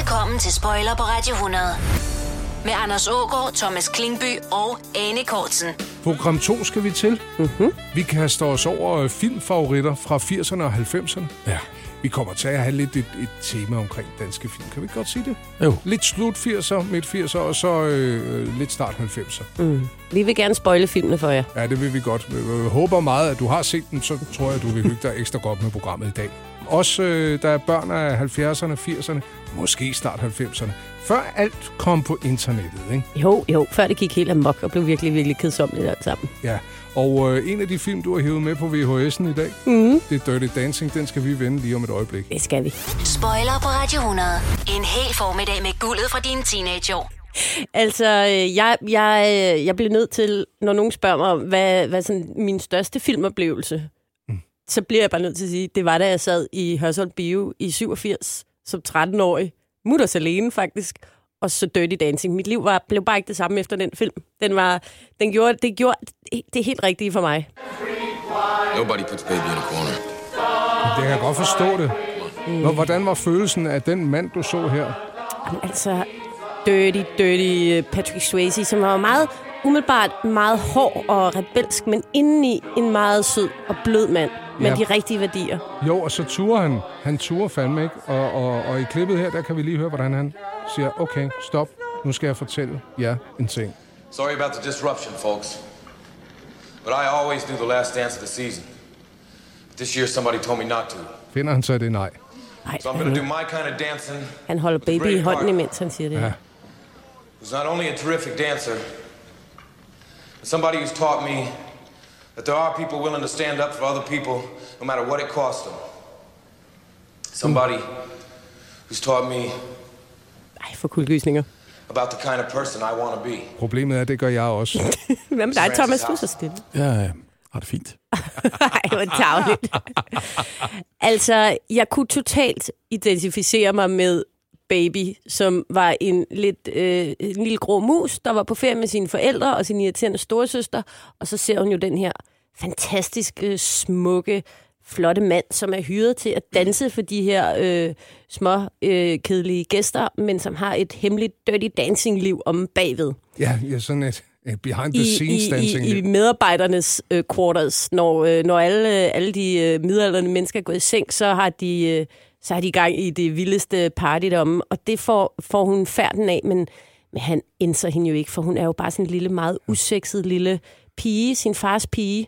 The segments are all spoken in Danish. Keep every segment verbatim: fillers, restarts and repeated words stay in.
Velkommen til Spoiler på Radio hundrede. Med Anders Ågaard, Thomas Klingby og Anne Kortsen. Program to skal vi til. Mm-hmm. Vi kaster os over filmfavoritter fra firserne og halvfemserne. Ja. Vi kommer til at have lidt et, et tema omkring danske film. Kan vi godt sige det? Jo. Lidt slut firser, midt firser og så øh, lidt start halvfemser. Mm. Vi vil gerne spoile filmene for jer. Ja, det vil vi godt. Jeg håber meget, at du har set dem, så tror jeg, du vil hygge dig ekstra godt med programmet i dag. Også øh, der er børn af halvfjerdserne, firserne, måske snart halvfemserne. Før alt kom på internettet, ikke? Jo, jo. Før det gik helt amok og blev virkelig, virkelig kedsomligt alt sammen. Ja, og øh, en af de film, du har hævet med på V H S'en i dag, mm. det er Dirty Dancing. Den skal vi vende lige om et øjeblik. Det skal vi. Spoiler på Radio hundrede. En hel formiddag med guldet fra dine teenageår. Altså, jeg, jeg, jeg blev nødt til, når nogen spørger mig, hvad, hvad sådan min største filmoplevelse, mm. så bliver jeg bare nødt til at sige, det var da jeg sad i Hørsholm Bio i syvogfirs som tretten-årig. Mutters alene, faktisk, og så Dirty Dancing. Mit liv var, blev bare ikke det samme efter den film. Den var, den gjorde, det gjorde det helt rigtige for mig. Nobody puts baby in a corner. Det kan jeg godt forstå det. Mm. Hvordan var følelsen af den mand, du så her? Jamen, altså, dirty, dirty Patrick Swayze, som var meget umiddelbart meget hård og rebelsk, men indeni en meget sød og blød mand. Med ja. de rigtige værdier. Jo, og så turer han. Han turer fandme, ikke? Og, og, og i klippet her, der kan vi lige høre, hvordan han siger, okay, stop, nu skal jeg fortælle jer en ting. Sorry about the disruption, folks. But I always do the last dance of the season. But this year somebody told me not to. Finder han så det? Nej. Nej, so I'm gonna do my kind of dancing. Han holder baby i hånden, imens han siger det her. Ja. Who's not only a terrific dancer, but somebody who's taught me that there are people willing to stand up for other people, no matter what it costs them. Somebody who's taught me Ej, for kuldegysninger. About the kind of person I want to be. Problemet er, det gør jeg også. Hvad med dig, Thomas? Du er så stille. Ja, ja. Har det fint. Ej, hvor tarveligt. Altså, jeg kunne totalt identificere mig med Baby, som var en lidt øh, en lille grå mus, der var på ferie med sine forældre og sin irriterende storesøster, og så ser hun jo den her fantastiske, smukke, flotte mand, som er hyret til at danse for de her øh, små, øh, kedelige gæster, men som har et hemmeligt dirty dancing-liv om bagved. Ja, ja, sådan et behind-the-scenes-dancing. I, i, i medarbejdernes øh, quarters, når, øh, når alle, alle de øh, midaldrende mennesker er gået i seng, så har de... Øh, så er de i gang i det vildeste party deromme, og det får, får hun færden af, men, men han ændrer hende jo ikke, for hun er jo bare sådan en lille, meget usekset lille pige, sin fars pige,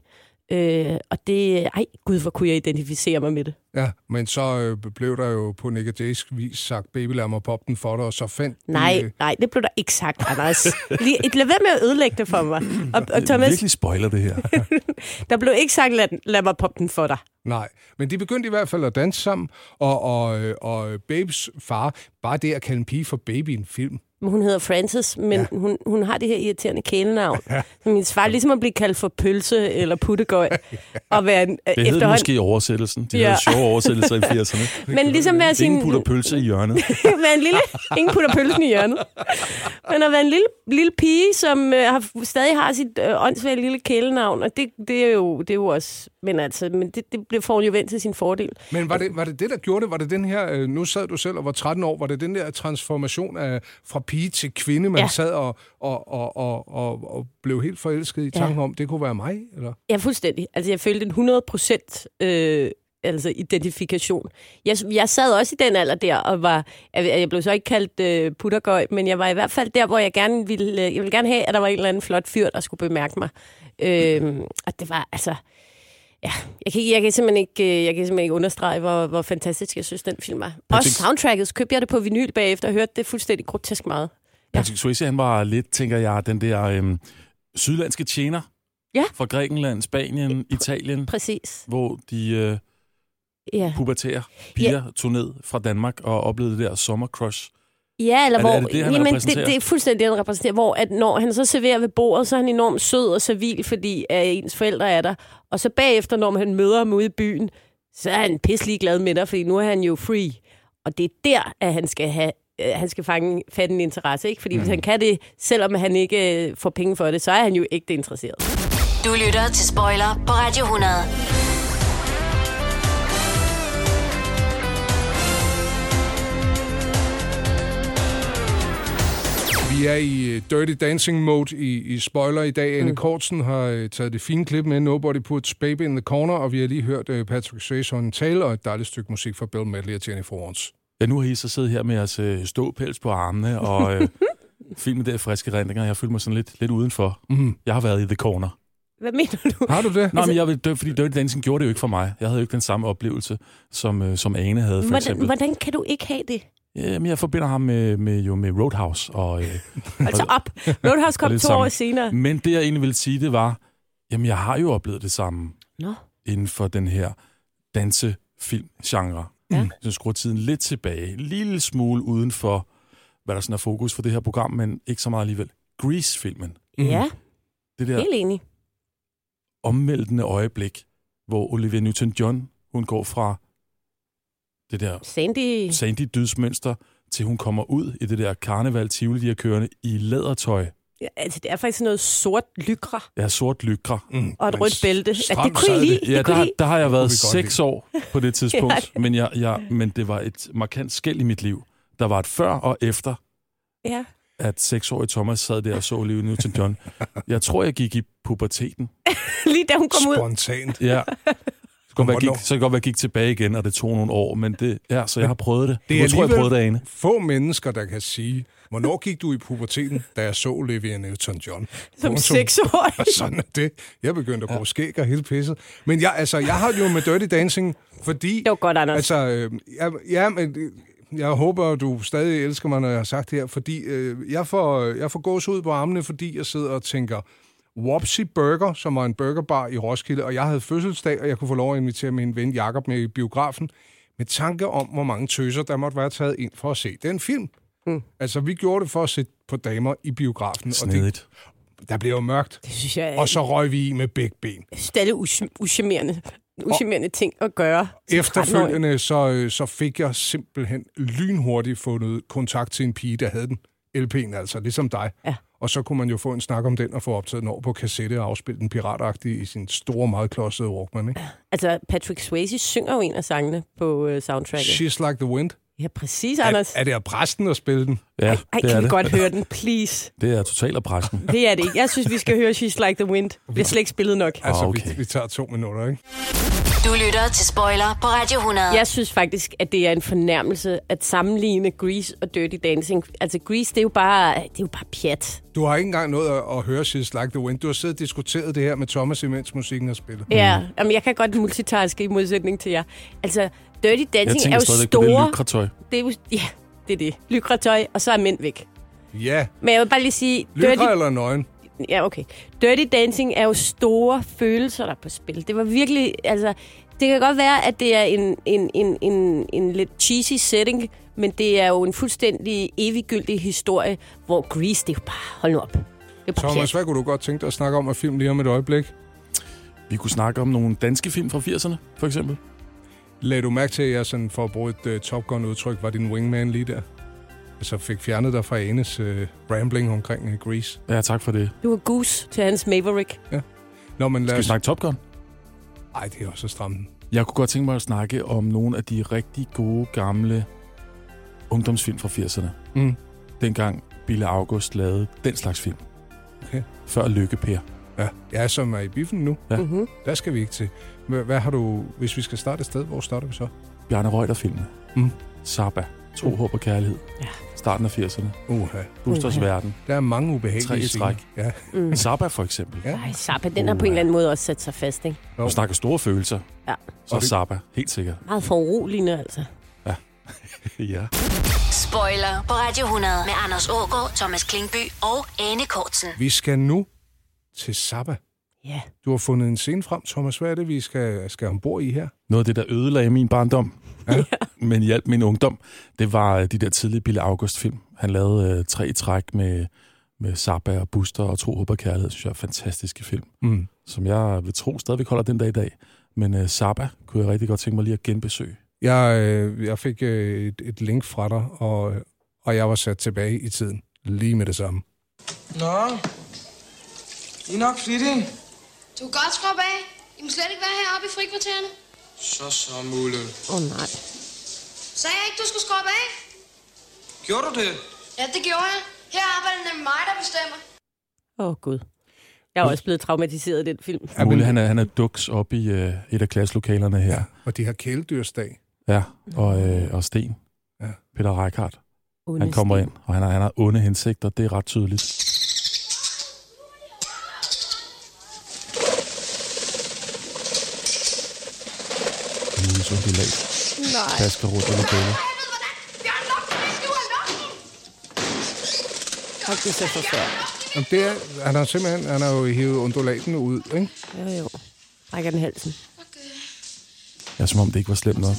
øh, og det, ej gud, hvor kunne jeg identificere mig med det. Ja, men så øh, blev der jo på Nick og Jay's vis sagt, baby, lad mig poppe den for dig, og så fandt... Nej, de, øh... nej, det blev der ikke sagt, Anders. Lad være med at ødelægge det for mig. Og, og Thomas... virkelig spoiler det her. Der blev ikke sagt, lad, lad mig poppe den for dig. Nej, men de begyndte i hvert fald at danse sammen, og, og, og Babes far, bare det at kalde en pige for baby i en film. Hun hedder Frances, men ja. hun, hun har det her irriterende kælenavn. Ja. Min svar ligesom at blive kaldt for pølse eller puttegøj. Ja. Og være en, det hed måske oversættelsen. De ja. havde sjove oversættelser i firserne. Men ligesom at sin... ingen putter pølse i hjørnet. en lille... Ingen putter pølsen i hjørnet. Men at være en lille, lille pige, som har, stadig har sit øh, åndssvagt lille kælenavn, og det, det, er jo, det er jo også... Men altså, men det, det blev hun jo vendt til sin fordel. Men var det, var det det, der gjorde det? Var det den her... Nu sad du selv og var tretten år. Var det den der transformation af, fra pige til kvinde, man ja. sad og, og, og, og, og, og blev helt forelsket i tanken ja. om, det kunne være mig? Eller? Ja, fuldstændig. Altså, jeg følte en hundrede procent øh, altså, identifikation. Jeg, jeg sad også i den alder der, og var... Jeg, jeg blev så ikke kaldt øh, puttergøj, men jeg var i hvert fald der, hvor jeg gerne ville... Jeg ville gerne have, at der var en eller anden flot fyr, der skulle bemærke mig. Øh, og det var altså... Ja, jeg kan, jeg, kan simpelthen ikke, jeg kan simpelthen ikke understrege, hvor, hvor fantastisk jeg synes, den film er. Også soundtracket, købte jeg det på vinyl bagefter og hørte det fuldstændig grotesk meget. Ja. Patrick Swayze, han var lidt, tænker jeg, den der øhm, sydlandske tjener ja. fra Grækenland, Spanien, Pr- Italien. Præcis. Hvor de øh, ja. pubertære piger ja. tog ned fra Danmark og oplevede det der sommercrush. Ja, eller er, hvor er det, det, han jamen, det, det er fuldstændig det, han repræsenterer, hvor at når han så serverer ved bordet, så er han enormt sød og servil, fordi uh, ens forældre er der. Og så bagefter, når han møder ham ude i byen, så er han pisselig glad med dig, fordi nu er han jo free. Og det er der, at han skal have, uh, han skal fange fat en interesse, ikke? Fordi mm. hvis han kan det, selvom han ikke uh, får penge for det, så er han jo ægte interesseret. Du lytter til Spoiler på Radio hundrede. Vi er i Dirty Dancing mode i, i spoiler i dag. Anne Kortsen har taget det fine klip med Nobody Puts Baby in the Corner, og vi har lige hørt Patrick Swayze tale og et dejligt stykke musik fra Bill Medley og Jennifer Lawrence. Ja, nu har I så siddet her med jeres øh, ståpels på armene og øh, filmet der friske rendringer. Jeg føler mig sådan lidt, lidt udenfor. Mm. Jeg har været i The Corner. Hvad mener du? Har du det? Nej, men jeg vil, fordi Dirty Dancing gjorde det jo ikke for mig. Jeg havde jo ikke den samme oplevelse, som, øh, som Ane havde, for hvordan, eksempel. Hvordan kan du ikke have det? Jamen, jeg forbinder ham med, med, jo, med Roadhouse. Og, øh, altså op! Roadhouse kom to sammen. år senere. Men det, jeg egentlig ville sige, det var, jamen, jeg har jo oplevet det samme no. inden for den her dansefilm-genre. Ja. Så skruer tiden lidt tilbage. En lille smule uden for, hvad der sådan er fokus for det her program, men ikke så meget alligevel. Grease-filmen. Ja, det der helt enig. Omvæltende øjeblik, hvor Olivia Newton-John, hun går fra det der Sandy. Sandy dydsmønster, til hun kommer ud i det der karneval-tivoli, de er kørende i lædertøj. Ja, altså, det er faktisk noget sort lykra. Ja, sort lykra. Mm. Og et rødt bælte. Ja, det kunne I lide. Ja, der, der har jeg været seks år på det tidspunkt, ja, det. Men, jeg, jeg, men det var et markant skel i mit liv. Der var et før og efter, ja. At seksårige Thomas sad der og så Olivia Newton-John. Jeg tror, jeg gik i puberteten. Lige da hun kom ud. Spontant. Ja. Så kan det godt være, at jeg gik tilbage igen, og det tog nogle år, men det ja, så jeg har prøvet det. Det er jeg tror, jeg prøvede det, Ane. Få mennesker, der kan sige, hvornår gik du i puberteten, da jeg så Olivia Newton-John? Som seksårig. Og sådan er det. Jeg begyndte at gå skæg og helt pisset. Men jeg, altså, jeg har jo med Dirty Dancing, fordi... Det var godt, Anders. Altså, øh, jeg, ja, men... Jeg håber, du stadig elsker mig, når jeg har sagt det her, fordi øh, jeg får, jeg får gås ud på armene, fordi jeg sidder og tænker, Wopsy Burger, som var en burgerbar i Roskilde, og jeg havde fødselsdag, og jeg kunne få lov at invitere min ven Jakob med i biografen, med tanke om, hvor mange tøser, der måtte være taget ind for at se den film. Mm. Altså, vi gjorde det for at se på damer i biografen. Snedigt. Og det, der blev jo mørkt, det synes jeg, og så røg vi i med begge ben. Jeg synes, det er lidt uschammerende. uschammerende ting at gøre. Efterfølgende så, så fik jeg simpelthen lynhurtigt fundet kontakt til en pige, der havde den. L P'en altså, ligesom dig. Ja. Og så kunne man jo få en snak om den og få optaget den over på kassette og afspille den piratagtigt i sin store, meget klodsede Walkman, ikke? Altså, Patrick Swayze synger jo en af sangene på uh, soundtracket. She's Like the Wind. Ja, præcis, Anders. Er, er det af præsten at spille den? Ja, ej, ej, det kan vi godt høre den, please. Det er totalt af præsten. Det er det ikke. Jeg synes, vi skal høre She's Like the Wind. Vi har slet ikke spillet nok. Altså, okay. vi, vi tager to minutter, ikke? Du lytter til Spoiler på Radio hundrede. Jeg synes faktisk, at det er en fornærmelse at sammenligne Grease og Dirty Dancing. Altså, Grease, det er jo bare, det er jo bare pjat. Du har ikke engang noget at, at høre She's Like the Wind. Du har siddet og diskuteret det her med Thomas, imens musikken har spillet. Ja, mm. Jamen, jeg kan godt multitaske i modsætning til jer. Altså... Dirty Dancing er jo stadig, store... Jeg tænker stadigvæk, det er lykretøj. Ja, det er det. Lykretøj, og så er mænd væk. Ja. Yeah. Men jeg vil bare lige sige... Lykretøj dirty... eller nøgen? Ja, okay. Dirty Dancing er jo store følelser, der er på spil. Det var virkelig... Altså, det kan godt være, at det er en, en, en, en, en lidt cheesy setting, men det er jo en fuldstændig eviggyldig historie, hvor Grease, det er jo bare... Hold nu op. Thomas, hvad kunne du godt tænke dig at snakke om af film lige om et øjeblik? Vi kunne snakke om nogle danske film fra firserne, for eksempel. Lagde du mærke til, at jeg sådan, for at bruge et uh, Top Gun-udtryk, var din wingman lige der? Altså fik fjernet dig fra Anes uh, rambling omkring uh, Grease. Ja, tak for det. Du var goose til hans Maverick. Ja. Nå, men skal vi os... snakke Top Gun? Ej, det er også stramt. Jeg kunne godt tænke mig at snakke om nogle af de rigtig gode, gamle ungdomsfilm fra firserne. Mm. Dengang Bille August lavede den slags film. Okay. Før Lykke Per. Ja, jeg som er i biffen nu. Ja. Mm-hmm. Der skal vi ikke til. Hvad har du... Hvis vi skal starte et sted, hvor starter vi så? Bjarne Reuter-filmene. Mm. Zappa. Tro, Håb og Kærlighed. Ja. Starten af firserne. Uha. Busters uh-huh. Verden. Der er mange ubehagelige scener. Ja. Mm. Zappa for eksempel. Nej, ja. Zappa. Den har uh-huh. på en eller anden måde også sat sig fast, ikke? Du snakker store følelser. Ja. Så det... Zappa. Helt sikkert. Meget foruroligende, altså. Ja. Ja. Spoiler på Radio hundrede med Anders Ågaard, Thomas Klingby og Anne Kortsen. Vi skal nu til Zappa. Yeah. Du har fundet en scene frem, Thomas. Hvad er det, vi skal, skal ombord i her? Noget af det, der ødelagde min barndom, ja. Men hjalp min ungdom, det var de der tidlige Bille August-film. Han lavede øh, tre træk med, med Zappa og Buster og Tro, Håb og Kærlighed. Det synes jeg er fantastiske film, mm. som jeg vil tro stadigvæk holder den dag i dag. Men øh, Zappa kunne jeg rigtig godt tænke mig lige at genbesøge. Jeg, øh, jeg fik øh, et, et link fra dig, og, og jeg var sat tilbage i tiden lige med det samme. Nå, I er nok flittige. Du kan godt skrubbe af. I må slet ikke være heroppe i frikvartererne. Så så muligt. Åh oh, nej. Sagde jeg ikke, du skulle skrubbe af? Gjorde du det? Ja, det gjorde jeg. Her arbejder det nemlig mig, der bestemmer. Åh, oh, Gud. Jeg er også blevet traumatiseret i den film. Ja, men han er, han er duks op i øh, et af klasselokalerne her. Ja, og de har kæledyrsdag. Ja, og, øh, og Sten. Ja. Peter Reichardt. Onde han kommer Sten. Ind, og han har, han har onde hensigter. Det er ret tydeligt. Mm, så er det lavt. Nej. Kasker rundt under bøller. Har det set for før? Jamen, det er, han har simpelthen, han har jo hivet undulaten ud, ikke? Jo, jo. Rækker den halsen. Okay. Ja, som om det ikke var slemt nok.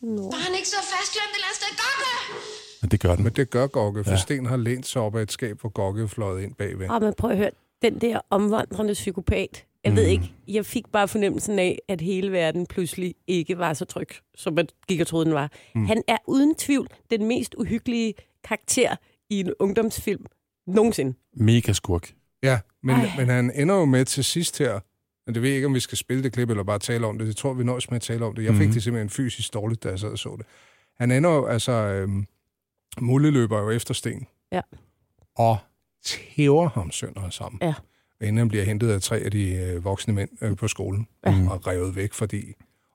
Nå. Var han ikke så fastklømt eller sted? Gokke! Ja, det gør den. Men det gør Gokke, for ja. Sten har lænt sig op af et skab, hvor Gokke fløjet ind bagved. Åh, men prøv at høre. Den der omvandrende psykopat. Jeg mm. ved ikke, jeg fik bare fornemmelsen af, at hele verden pludselig ikke var så tryg, som man gik og troede, den var. Mm. Han er uden tvivl den mest uhyggelige karakter i en ungdomsfilm. Nogensinde. Mega skurk. Ja, men, men han ender jo med til sidst her, men det ved jeg ikke, om vi skal spille det klip eller bare tale om det. Det tror vi nøjes med at tale om det. Jeg fik mm-hmm. det simpelthen fysisk dårligt, da jeg sad og så det. Han ender jo, altså, øhm, Mulle løber jo efter Sten. Ja. Og tæver ham sønder sammen. Ja. Og inden han bliver hentet af tre af de øh, voksne mænd øh, på skolen ja. Og revet væk, fordi...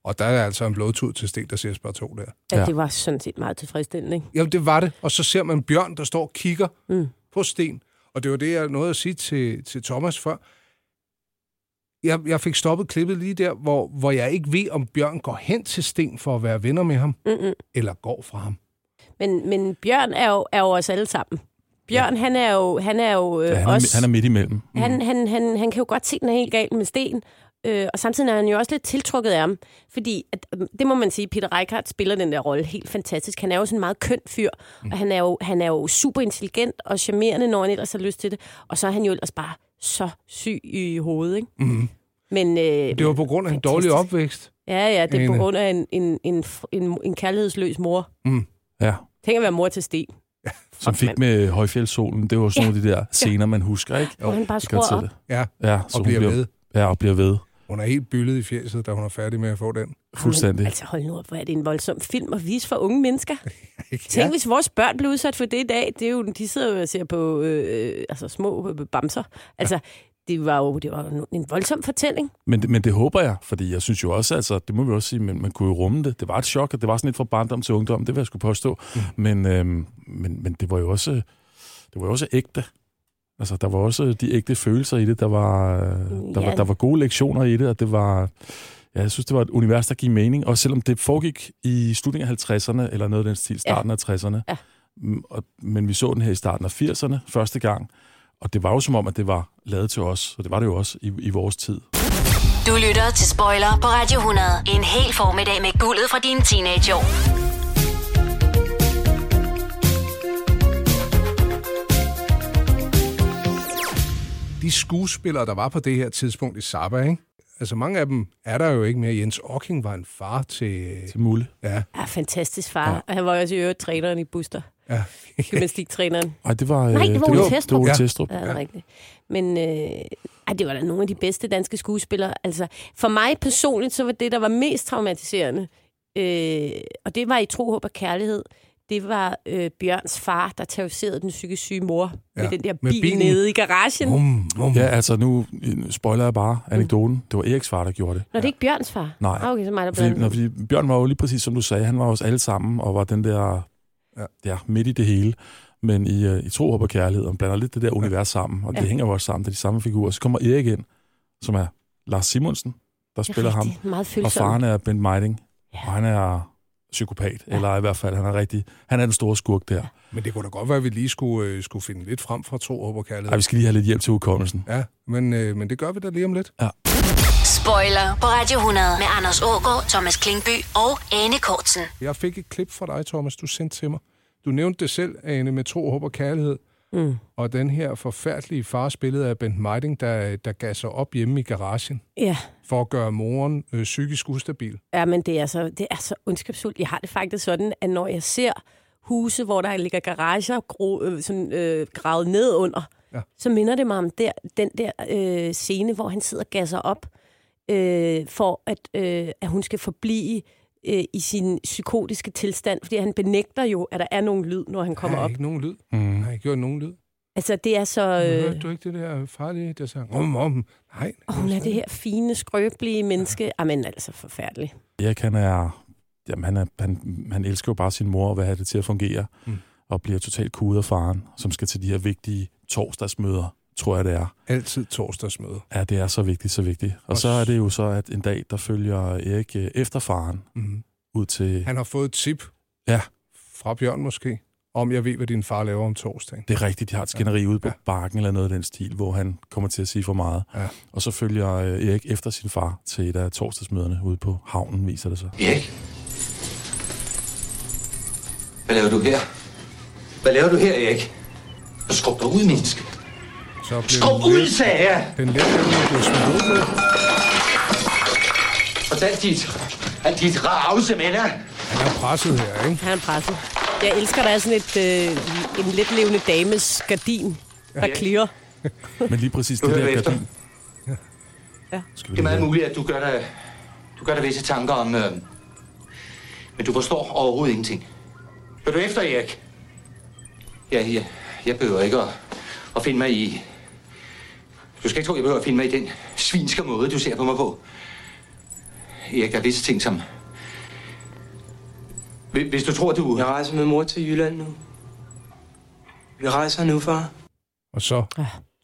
Og der er altså en blodtud til Sten, der ses bare to der. Ja, ja, det var sådan set meget tilfredsstillende, ikke? Jamen, det var det. Og så ser man Bjørn, der står og kigger mm. på Sten. Og det var det, jeg nåede at sige til, til Thomas før. Jeg, jeg fik stoppet klippet lige der, hvor, hvor jeg ikke ved, om Bjørn går hen til Sten for at være venner med ham, mm-mm. eller går fra ham. Men, men Bjørn er jo, er jo os alle sammen. Bjørn, ja. han er jo, han er jo øh, ja, han er, også... Han er midt imellem. Mm. Han, han, han, han kan jo godt se, at den er helt galt med Sten. Øh, og samtidig er han jo også lidt tiltrukket af ham. Fordi, at, det må man sige, Peter Reichardt spiller den der rolle helt fantastisk. Han er jo sådan en meget køn fyr, mm. og han er, jo, han er jo super intelligent og charmerende, når han ellers har lyst til det. Og så er han jo ellers bare så syg i hovedet, ikke? Mm. Men, øh, det var på grund af en dårlig opvækst. Ja, ja, det er på grund af en, en, en, en, en kærlighedsløs mor. Mm. Ja. Tænk at være mor til Sten. Ja. Som fik man. Med højfjeldssolen. Det var sådan ja. Nogle af de der scener, man husker, ikke? Og han bare skruer op. Ja, ja så og bliver hun ved. Ja, og bliver ved. Hun er helt byllet i fjeset, da hun er færdig med at få den. Fuldstændig. Men, altså hold nu op, hvor er det en voldsom film at vise for unge mennesker. ja. Tænk, hvis vores børn blev udsat for det i dag. Det er jo, de sidder jo og ser på øh, altså, små bamser. Altså, ja. det, var jo, det var en voldsom fortælling. Men, men det håber jeg, fordi jeg synes jo også, altså, det må vi også sige, men man kunne jo rumme det. Det var et chok, og det var sådan lidt fra barndom til ungdom, det vil jeg skulle påstå. Mm. Men, øh, men, men det var jo også, det var jo også ægte. Altså, der var også de ægte følelser i det, der var, der, ja. var, der var gode lektioner i det, og det var, ja, jeg synes, det var et univers, der gik mening, og selvom det foregik i slutningen af halvtredserne, eller noget af den stil, starten ja. Af tresserne, ja. og, men vi så den her i starten af firserne, første gang, og det var jo som om, at det var lavet til os, og det var det jo også i, i vores tid. Du lytter til Spoiler på Radio hundrede, en hel formiddag med guldet fra dine teenageår. De skuespillere, der var på det her tidspunkt i Zappa, ikke? Altså mange af dem er der jo ikke mere. Jens Ocking var en far til... Til Mulle. Ja, ja fantastisk far. Ja. Og han var også i øvrigt træneren i Buster. Ja. Gymnastiktræneren. Nej, det var... Nej, det var Ole Testrup. Det var Testrup. Ja, ja. Rigtigt. Men øh, ej, det var da nogle af de bedste danske skuespillere. Altså, for mig personligt, så var det, der var mest traumatiserende. Øh, og det var i Tro, Håb og Kærlighed. Det var øh, Bjørns far, der terroriserede den psykisk syge mor ja. Med den der bil bilen. Nede i garagen. Um, um. Ja, altså nu spoiler jeg bare anekdoten. Det var Eriks far, der gjorde det. Nå, det er ikke Bjørns far? Nej. Ah, okay, så mig, der fordi, når, fordi Bjørn var jo lige præcis, som du sagde. Han var også alle sammen og var den der, ja. Der midt i det hele. Men i, uh, i Tro, Håb og Kærlighed, og blander lidt det der ja. Univers sammen. Og ja. Det hænger jo også sammen, det er de samme figurer. Så kommer Erik ind, som er Lars Simonsen, der spiller ham. Og faren er Bent Meiding. Ja. Og han er... psykopat, ja. Eller i hvert fald, han er rigtig... Han er den store skurk der. Ja. Men det kunne da godt være, at vi lige skulle, øh, skulle finde lidt frem fra Tro, Håb og Kærlighed. Ej, vi skal lige have lidt hjælp til udkommelsen. Ja, men, øh, men det gør vi da lige om lidt. Ja. Spoiler på Radio hundrede med Anders Ågaard, Thomas Klingby og Anne Kortsen. Jeg fik et klip fra dig, Thomas, du sendte til mig. Du nævnte det selv, Anne, med Tro, Håb og Kærlighed. Mm. Og den her forfærdelige farspillede af Bent Meiding, der, der gav sig op hjemme i garagen yeah. for at gøre moren øh, psykisk ustabil. Ja, men det er så, det er så ondskabsfuldt. Jeg har det faktisk sådan, at når jeg ser huse, hvor der ligger garager gro, øh, sådan, øh, gravet ned under, ja. Så minder det mig om der, den der øh, scene, hvor han sidder og gasser op, øh, for at, øh, at hun skal forblive øh, i sin psykotiske tilstand, fordi han benægter jo, at der er nogen lyd, når han kommer op. Der er ikke nogen lyd. Mm. Jeg har ikke gjort nogen lyd. Altså, det er så... Øh... Hørte du ikke det der farlige, der sagde, om, om, nej. Og hun er det her fine, skrøbelige menneske. Ja. Amen, altså forfærdelig. Erik, han er... Jamen, han, er, han, han elsker jo bare sin mor og vil have det til at fungere, mm. og bliver totalt kudet af faren, som skal til de her vigtige torsdagsmøder, tror jeg det er. Altid torsdagsmøder. Ja, det er så vigtigt, så vigtigt. Og, og så er det jo så, at en dag, der følger Erik efter faren mm. ud til... Han har fået et tip ja. fra Bjørn måske, om jeg ved, hvad din far laver om torsdagen. Det er rigtigt, de har et skænderi ja. ude på ja. bakken eller noget af den stil, hvor han kommer til at sige for meget. Ja. Og så følger Erik efter sin far til et af torsdagsmøderne ude på havnen, viser det sig. Erik? Hvad laver du her? Hvad laver du her, Erik? Skub dig ud, menneske. Skub ud, sagde jeg! Den lærer jeg, du er smidt ud med. Hvordan dit, alt dit rause med dig? Han er presset her, ikke? Han er presset. Jeg elsker, der er sådan et, øh, en let levende dames gardin, der klirrer. Ja. Men lige præcis det der gardin. Ja. Det er meget muligt, at du gør dig, du gør dig visse tanker om... Øh, men du forstår overhovedet ingenting. Hør du efter, Erik? Ja, jeg, jeg behøver ikke at, at finde mig i... Du skal ikke tro, jeg behøver at finde mig i den svinske måde, du ser på mig på. Erik, der er visse ting, som... Hvis du tror, du... Jeg rejser med mor til Jylland nu. Vi rejser nu, far. Og så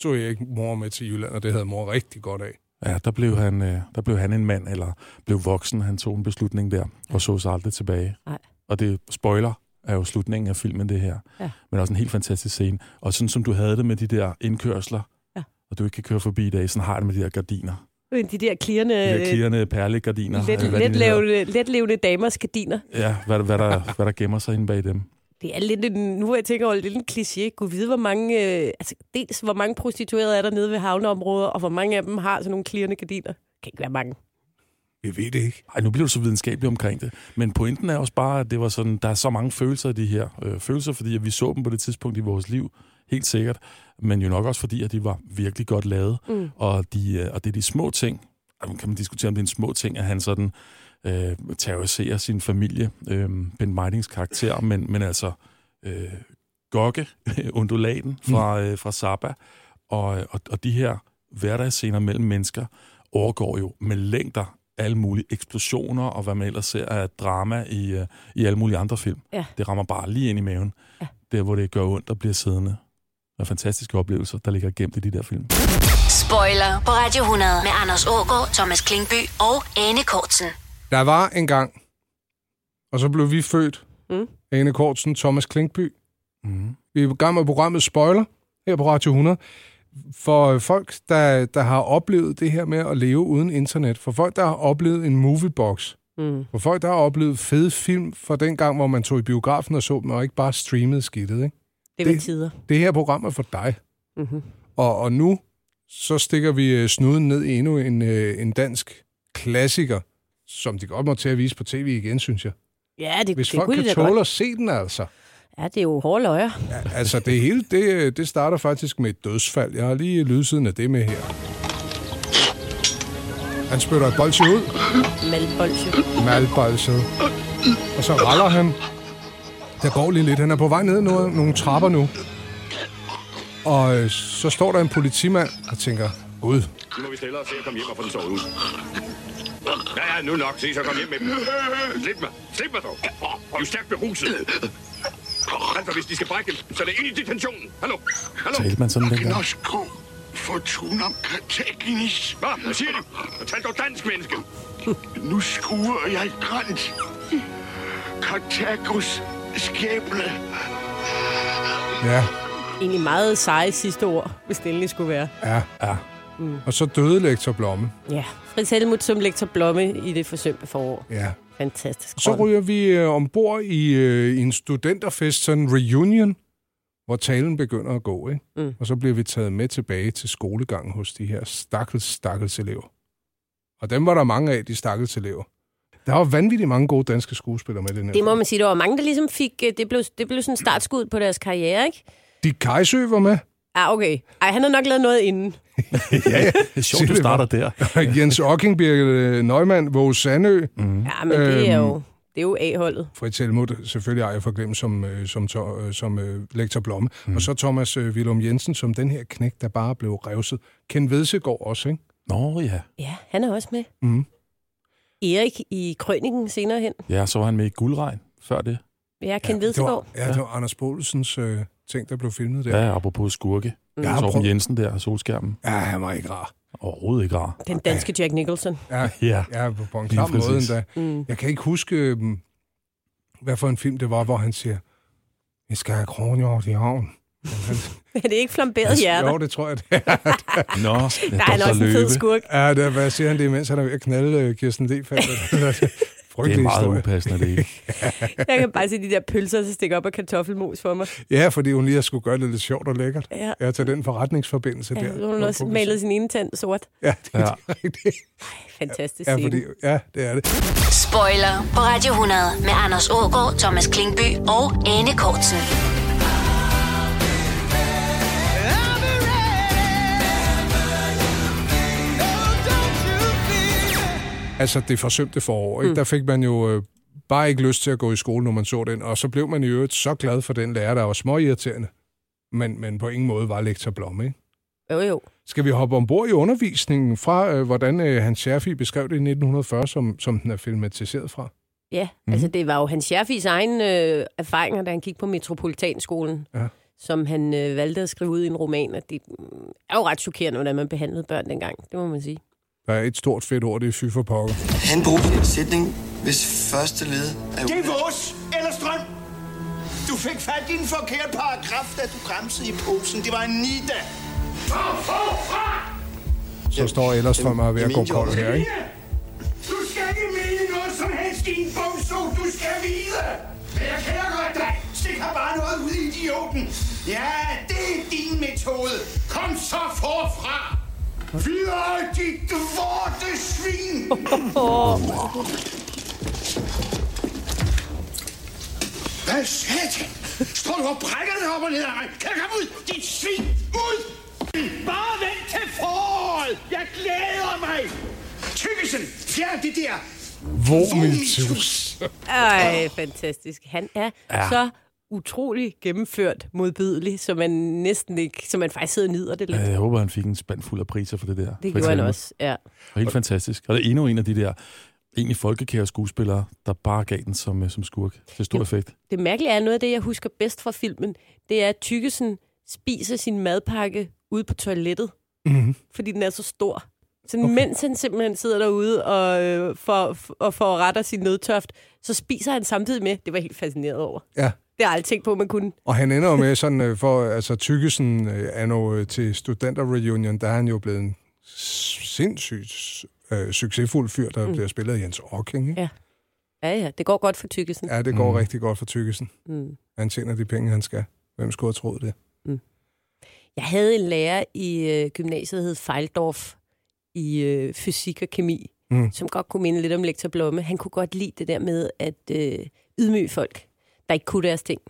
tog Erik mor med til Jylland, og det havde mor rigtig godt af. Ja, der blev han, der blev han en mand, eller blev voksen. Han tog en beslutning der, og så sig aldrig tilbage. Nej. Og det spoiler er jo slutningen af filmen, det her. Ja. Men også en helt fantastisk scene. Og sådan som du havde det med de der indkørsler, ja. og du ikke kan køre forbi i dag, sådan har det med de der gardiner. De der klirrende... De der klirrende perlegardiner. Let, letlevende, letlevende damers gardiner. Ja, hvad, hvad, der, hvad der gemmer sig inde bag dem. Det er lidt en... Nu jeg tænker over, lidt en kliché. Gud vide, hvor mange... Øh, altså, dels hvor mange prostituerede er der nede ved havneområder, og hvor mange af dem har sådan nogle klirrende gardiner. Kan ikke være mange. Jeg ved det ikke. Ej, nu bliver du så videnskabelig omkring det. Men pointen er også bare, at det var sådan, der er så mange følelser i de her øh, følelser, fordi at vi så dem på det tidspunkt i vores liv, helt sikkert. Men jo nok også fordi, at de var virkelig godt lavet. Mm. Og, de, øh, og det er de små ting. Altså, kan man diskutere, om det er en små ting, at han sådan øh, terroriserer sin familie. Øh, Bent Meidings karakter, men, men altså øh, Gokke, undulaten fra, mm. øh, fra Zappa. Og, og, og de her hverdagsscener mellem mennesker overgår jo med længder alle mulige eksplosioner, og hvad man ellers ser af drama i, uh, i alle mulige andre film. Ja. Det rammer bare lige ind i maven. Ja. Der, hvor det gør ondt og bliver siddende. Og fantastiske oplevelser, der ligger gemt i de der film. Spoiler på Radio hundrede med Anders Ågaard, Thomas Klingby og Anne Kortsen. Der var en gang, og så blev vi født. Mm. Anne Kortsen, Thomas Klingby. Mm. Vi er i gang med programmet Spoiler her på Radio hundrede. For folk, der, der har oplevet det her med at leve uden internet. For folk, der har oplevet en moviebox. Mm. For folk, der har oplevet fede film fra den gang, hvor man tog i biografen og så dem, og ikke bare streamede skidtet. Ikke? Det var tider. Det her program er for dig. Mm-hmm. Og, og nu, så stikker vi snuden ned i endnu en, en dansk klassiker, som de godt må til at vise på tv igen, synes jeg. Ja, det, Hvis det, folk det, kan tåle at se den, altså. Ja, det er jo hårde løjer. Ja, altså, det hele, det, det starter faktisk med et dødsfald. Jeg har lige lydsiden af det med her. Han spytter et bolsje ud. Malbolsje. Malbolsje. Og så raller han. Der går lige lidt. Han er på vej ned nu, nogle trapper nu. Og øh, så står der en politimand og tænker, gud. Nu må vi stille os til at komme hjem og få den sovet ud. Ja, ja, nu nok. Se, så kom hjem med dem. Slip mig. Slip mig dog. Du er stærkt beruset. Altså, hvis de skal brække dem, så er det ind i detentionen. Hallo? Hallo? Talte man sådan dengang? Knosko, fortun om katekinis. Hvad? Hvad siger de? Tal dog dansk, menneske. Nu skuer jeg grant. Katekos skæble. Ja. Egentlig meget seje sidste ord, hvis det endelig skulle være. Ja, ja. Mm. Og så døde lektor Blomme. Ja, Fritz Helmuth som lektor Blomme i Det forsømte forår. Ja. Fantastisk. Så ryger vi øh, ombord i, øh, i en studenterfest, sådan en reunion, hvor talen begynder at gå, ikke? Mm. Og så bliver vi taget med tilbage til skolegangen hos de her stakkels, stakkels elever. Og dem var der mange af, de stakkels elever. Der var vanvittigt mange gode danske skuespillere med den her. Det må man sige, der var mange, der ligesom fik... Det blev, det blev sådan startskud på deres karriere, ikke? De Kajsø var med. Ah, okay. Ej, han har nok lavet noget inden. ja, ja, det er sjovt, du starter der. Jens Ockingberg, Neumann, Våge Sandø. Mm. Ja, men det er jo... Det er jo A-holdet. Fritz Helmuth, selvfølgelig ej for glemme som, som, som, som uh, lektor Blomme. Mm. Og så Thomas uh, Willum Jensen, som den her knæk, der bare blev revset. Ken Vedsegaard også, ikke? Nå, ja. Ja, han er også med. Mm. Erik i Krøniken senere hen. Ja, så var han med i Guldregn før det. Ja, Ken ja, Vedsegaard. Det var, ja, det var Anders Poulsens uh, ting, der blev filmet der. Ja, apropos skurke. Mm. Ja, Torben Jensen der, solskærmen. Ja, han var ikke rar. Overhovedet ikke rar. Den danske Jack Nicholson. Ja, ja, ja på en klam måde endda. Mm. Jeg kan ikke huske, hvad for en film det var, hvor han siger, vi skal have kronhjort i havn. Er det ikke flamberet hjerter? Jo, det tror jeg, det er. Nå, det er der er han også en fed skurk. Ja, der, hvad siger han det, mens han er ved at knalde Kirsten Lefald? Det er meget upassende, det ikke? Jeg kan bare se de der pølser, så stikker op af kartoffelmos for mig. Ja, fordi hun lige har skulle gøre det lidt sjovt og lækkert. Ja. Jeg tager den forretningsforbindelse ja, der. Hun har også malet sin ene tand sort. Ja, det er ja. rigtigt. Fantastisk ja, fordi, ja, det er det. Spoiler på Radio hundrede med Anders Ågaard, Thomas Klingby og Anne Kortsen. Altså det forsømte forår, ikke? Mm. Der fik man jo øh, bare ikke lyst til at gå i skole, når man så den. Og så blev man i øvrigt så glad for den lærer, der var småirriterende. Men, men på ingen måde var lektor Blom, ikke? Jo, jo. Skal vi hoppe ombord i undervisningen fra, øh, hvordan øh, Hans Scherfig beskrev det i nitten fyrre, som, som den er filmatiseret fra? Ja, mm. altså det var jo Hans Scherfigs egen øh, erfaringer, da han gik på Metropolitanskolen, ja. som han øh, valgte at skrive ud i en roman. Og det er jo ret chokerende, hvordan man behandlede børn dengang, det må man sige. Der er et stort fedt ord, det er fy for pokker. Han brugte en sætning, hvis første led er... Det er vores, eller strøm! Du fik fat i en forkert paragraf, da du græmsede i posen. Det var en nida. For, for, for! Så står Ellerstrøm og er ved at gå kold her, ikke? Du skal ikke mene noget som helst, din bumso. Du skal vide. Men jeg kender godt dig. Stik her bare noget ud i idioten. Ja, det er din metode. Kom så forfra. Videre, dit vortesvin! Hvad satan? Står du og brækker det op og ned af mig? Kan du komme ud, dit svin? Ud! Bare vent til foråret! Jeg glæder mig! Tyggesen, fjern det der! Vomitus! Ej, fantastisk. Han er ja. så... utrolig gennemført, modbydelig, så man næsten ikke, så man faktisk sidder og nyder det lidt. Jeg håber, han fik en spand fuld af priser for det der. Det gjorde han også, ja. Helt fantastisk. Og det er endnu en af de der egentlig folkekære skuespillere, der bare gav den som, som skurk. Det er stor jo, effekt. Det mærkelige er noget af det, jeg husker bedst fra filmen, det er, at Tyggesen spiser sin madpakke ude på toilettet, mm-hmm. fordi den er så stor. Så okay. mens han simpelthen sidder derude og, øh, for, og får retter sin nødtøft, så spiser han samtidig med. Det var helt fascineret over. Ja. Det har jeg aldrig tænkt på, man kunne. Og han ender jo med sådan, for altså, Tyggesen anno til studenterreunion, der er han jo blevet en sindssygt øh, succesfuld fyr, der mm. bliver spillet af Jens Orking, ikke? Ja. ja, ja, det går godt for Tyggesen. Ja, det går mm. rigtig godt for Tyggesen. Mm. Han tjener de penge, han skal. Hvem skulle have troet det? Mm. Jeg havde en lærer i øh, gymnasiet, der hed Feildorf, i øh, fysik og kemi, mm. som godt kunne minde lidt om lektor Blomme. Han kunne godt lide det der med at øh, ydmyge folk, der ikke kunne deres ting.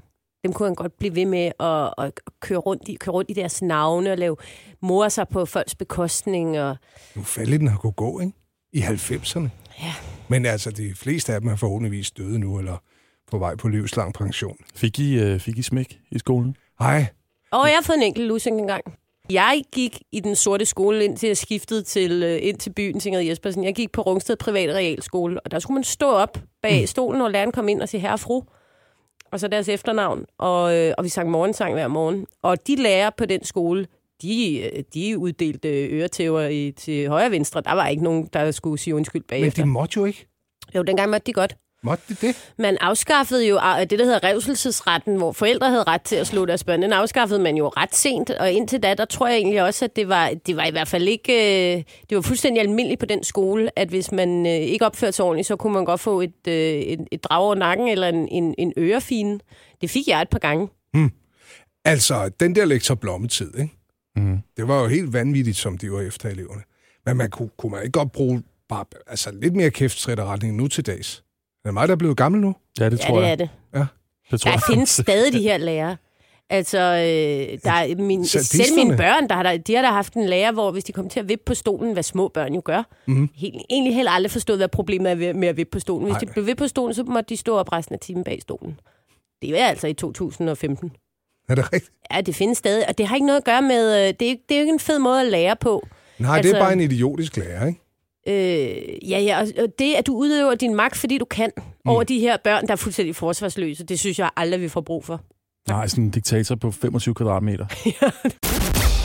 Dem kunne han godt blive ved med at, at køre, rundt i, køre rundt i deres navne og lave morer sig på folks bekostning. Og... Nu faldt den har kunne gå, ikke? I halvfemserne. Ja. Men altså, de fleste af dem er forhåbentligvis døde nu, eller på vej på livslang pension. Fik I, øh, fik I smæk i skolen? Nej. Og jeg har fået en enkelt lussing engang. Jeg gik i den sorte skole, indtil jeg skiftede til, ind til byen, tænkede Jespersen. Jeg gik på Rungsted Privat Realskole, og der skulle man stå op bag stolen, og læreren kom ind og sige herre og fru. Og så deres efternavn, og, øh, og vi sang morgensang hver morgen. Og de lærere på den skole, de, de uddelte øretæver i, til højre og venstre. Der var ikke nogen, der skulle sige undskyld bagefter. Men de måtte jo ikke. Jo, dengang måtte de godt. Måtte de det? Man afskaffede jo det, der hedder revselsesretten, hvor forældre havde ret til at slå deres børn. Den afskaffede man jo ret sent, og indtil da, der tror jeg egentlig også, at det var, det var i hvert fald ikke... Det var fuldstændig almindeligt på den skole, at hvis man ikke opførte sig ordentligt, så kunne man godt få et, et, et drag over nakken eller en, en, en ørefine. Det fik jeg et par gange. Hmm. Altså, den der lektor Blommetid, ikke? Mm. Det var jo helt vanvittigt, som de var efter eleverne. Men man kunne, kunne man ikke godt bruge bare, altså, lidt mere kæftstrætterretning nu til dags? Er det mig, der er blevet gammel nu? Ja, det tror jeg. Ja, det er det. Ja. Det tror jeg. Der findes stadig de her lærere. Altså, øh, der min, selv mine børn, der har der, de har der haft en lærer, hvor hvis de kom til at vippe på stolen, hvad små børn jo gør, mm. helt, egentlig helt aldrig forstået, hvad problemet er med at vippe på stolen. Hvis Ej. de blev vippet på stolen, så måtte de stå op resten af timen bag stolen. Det er altså i to tusind og femten. Er det rigtigt? Ja, det findes stadig, og det har ikke noget at gøre med... Det er, det er jo ikke en fed måde at lære på. Nej, altså, det er bare en idiotisk lærer, ikke? Øh, ja, ja, og det, at du udøver din magt, fordi du kan, mm. over de her børn, der er fuldstændig forsvarsløse, det synes jeg aldrig, vi får brug for. Nej, sådan en diktator på femogtyve kvadratmeter.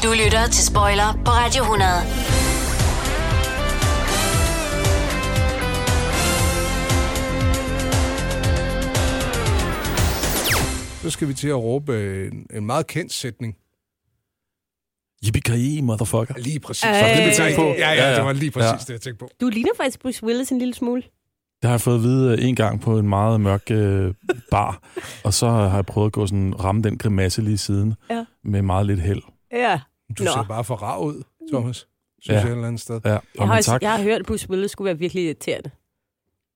Du lytter til Spoiler på Radio hundrede. Så skal vi til at råbe en, en meget kendt sætning. Yippee-ki-yay, motherfucker. Lige præcis. Øh, så det, tænkte på. Ja, ja, det var lige præcis ja. det, jeg tænkte på. Du ligner faktisk Bruce Willis en lille smule. Det har jeg fået at vide en gang på en meget mørk øh, bar, og så har jeg prøvet at gå sådan, ramme den grimasse lige siden, ja. med meget lidt held. Ja. Du Nå. ser bare for rar ud, Thomas, synes ja. jeg et eller andet sted. Ja. Jeg, har også, jeg har hørt, at Bruce Willis skulle være virkelig irriterende.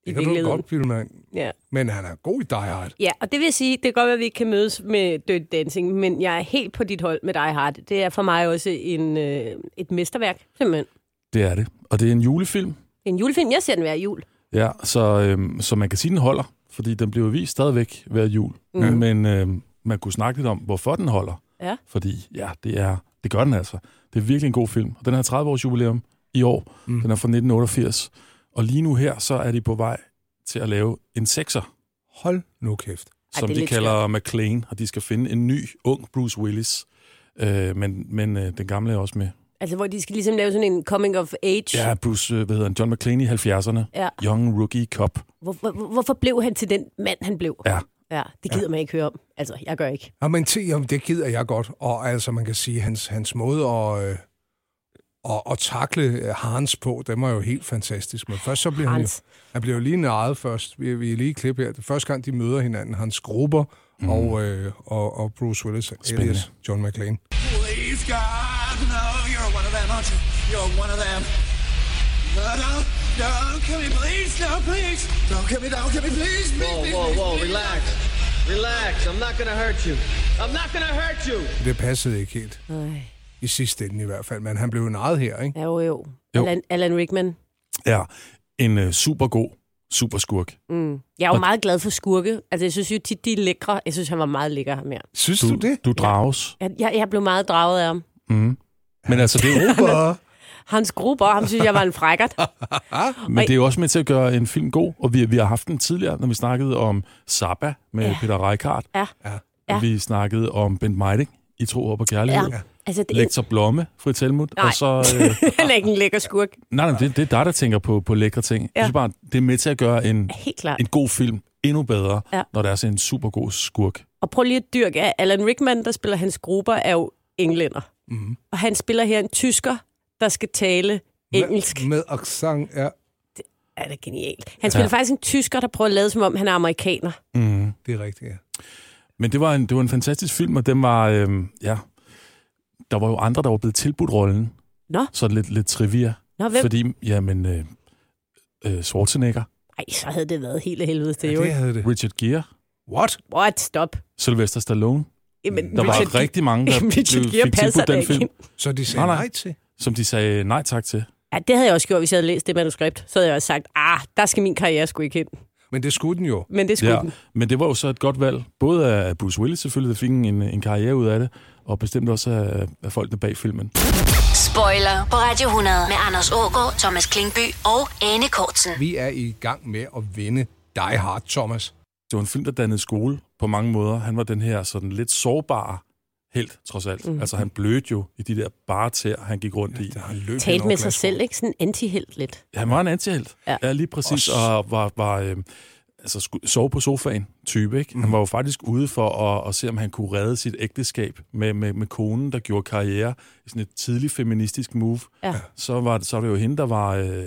Det kan du godt, filmmand. Ja. Men han er god i Die Hard. Ja, og det vil sige, det kan godt være, at vi ikke kan mødes med Dirty Dancing, men jeg er helt på dit hold med Die Hard. Det er for mig også en, øh, et mesterværk, simpelthen. Det er det. Og det er en julefilm. En julefilm, jeg ser den hver jul. Ja, så, øhm, så man kan sige, den holder, fordi den bliver vist stadigvæk hver jul. Mm. Men øhm, man kunne snakke lidt om, hvorfor den holder. Ja. Fordi ja, det, er, det gør den altså. Det er virkelig en god film. Og den har tredive års jubilæum i år. Mm. Den er fra nitten otteogfirs. Og lige nu her, så er de på vej til at lave en sekser. Hold nu kæft. Som Ej, de kalder svært. McClane, og de skal finde en ny, ung Bruce Willis. Øh, men men øh, den gamle er også med. Altså, hvor de skal ligesom lave sådan en coming of age. Ja, Bruce, hvad hedder han, John McClane i halvfjerdserne. Ja. Young Rookie Cop. Hvor, hvor, hvorfor blev han til den mand, han blev? Ja. Ja, det gider ja. man ikke høre om. Altså, jeg gør ikke. Ja, men det gider jeg godt. Og altså, man kan sige, hans, hans måde at, øh, at, at takle Hans på, den var jo helt fantastisk. Men først så blev han jo, han blev jo lige narret først. Vi, vi er lige i klip her. Det første gang, de møder hinanden, Hans Gruber mm. og, øh, og, og Bruce Willis, alias John McClane. Please God, no. You're one of them, aren't you? You're one of them. No, don't, don't kill me, please, no, please. Don't kill me, don't kill me, please. Whoa, please, whoa, whoa, please. Relax. Relax, I'm not gonna hurt you. I'm not gonna hurt you. Det passede ikke helt. Ej. I sidste ende i hvert fald, men han blev jo narret her, ikke? Jo, jo. jo. Alan, Alan Rickman. Ja, en uh, super god super skurk. Mm. Jeg er jo og meget glad for skurke. Altså, jeg synes jo tit, de er lækre. Jeg synes, han var meget lækker, ham her. Synes du, du det? Du drages. Jeg, jeg, jeg blev meget draget af ham. Mhm. Men altså, det er Gruber. Hans Gruber, ham synes jeg var en frækkert. Men det er jo også med til at gøre en film god, og vi, vi har haft den tidligere, når vi snakkede om Zappa med ja. Peter Reichardt. Ja. Ja. Vi snakkede om Bent Meiding i Tro Håb og Kærlighed. Ja. Altså, det er... Lektor Blomme, Frit Helmut. Nej, og så, øh... han er ikke en lækker skurk. Nej, nej, det, det er dig, der tænker på, på lækre ting. Ja. Jeg synes bare, det er med til at gøre en, en god film endnu bedre, ja. når der er sådan en super god skurk. Og prøv lige at dyrke. Alan Rickman, der spiller Hans Gruber, er jo englænder. Mm. Og han spiller her en tysker, der skal tale engelsk. Med, med accent, ja. Det er da genialt. Han spiller ja. faktisk en tysker, der prøver at lade som om, han er amerikaner. Mm. Det er rigtigt, ja. Men det var en, det var en fantastisk film, og den var, øhm, ja, der var jo andre, der var blevet tilbudt rollen. Nå? Så lidt, lidt trivia. Nå, hvem? Fordi, jamen, øh, øh, Schwarzenegger. Nej, så havde det været helt af helvede til, ja, jo. Det havde det. Richard Gere. What? What? Stop. Sylvester Stallone. Jamen, der Richard, var rigtig mange, der Richard blev, fik tilbudt den film. Så de sagde nej, nej til? Som de sagde nej tak til. Ja, det havde jeg også gjort, hvis jeg havde læst det manuskript. Så havde jeg også sagt, ah, der skal min karriere sgu ikke hen. Men det skulle den jo. Men det skulle ja, den. Men det var jo så et godt valg. Både af Bruce Willis selvfølgelig, der fik en, en karriere ud af det, og bestemt også af, af folkene bag filmen. Spoiler på Radio hundrede med Anders Ågaard, Thomas Klingby og Anne Kortsen. Vi er i gang med at vinde Die Hard, Thomas. Det var en film, der dannede skole på mange måder. Han var den her sådan lidt sårbare helt, trods alt. Mm. Altså, han blødte jo i de der barter, han gik rundt ja, i. Han talte med sig selv, ikke? Sådan en antihelt lidt. Ja, han var en antihelt. Ja, ja lige præcis. Og, og var, var øh, altså, sove på sofaen type, ikke? Mm. Han var jo faktisk ude for at, at se, om han kunne redde sit ægteskab med, med, med konen, der gjorde karriere i sådan et tidligt feministisk move. Ja. Så var det, så var det jo hende, der var... Øh,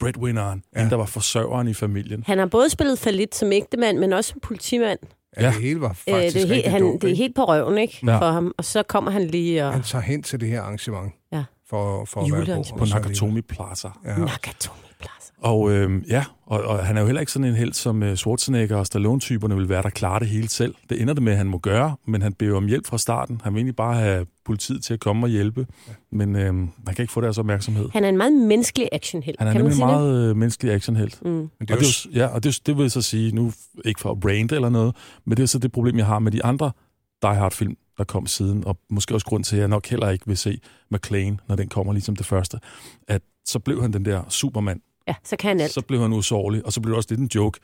breadwinneren, ja. hende, der var forsørgeren i familien. Han har både spillet for lidt som ægtemand, men også som politimand. Ja, det hele var faktisk øh, det er helt, han, dog, det er helt på røven, ikke, ja. for ham. Og så kommer han lige og... Han tager hen til det her arrangement. Ja. For, for at være på. På Nakatomi Plaza. Ja. Nakatomi Plaza. Og øh, ja, og, og han er jo heller ikke sådan en helt som øh, Schwarzenegger og Stallone-typerne vil være, der klarer det hele selv. Det ender det med, at han må gøre, men han beder om hjælp fra starten. Han vil egentlig bare have politiet til at komme og hjælpe, men øh, han kan ikke få deres opmærksomhed. Han er en meget menneskelig actionhelt. Han er nemlig en meget det? menneskelig actionhelt. Mm. Og, det er jo, ja, og det, det vil jeg så sige, nu ikke for at brande eller noget, men det er så det problem, jeg har med de andre Die Hard-film, der kom siden, og måske også grund til, at jeg nok heller ikke vil se McClane, når den kommer ligesom det første, at så blev han den der supermand. Ja, så kan han alt. Så blev han usårlig, og så blev det også lidt en joke.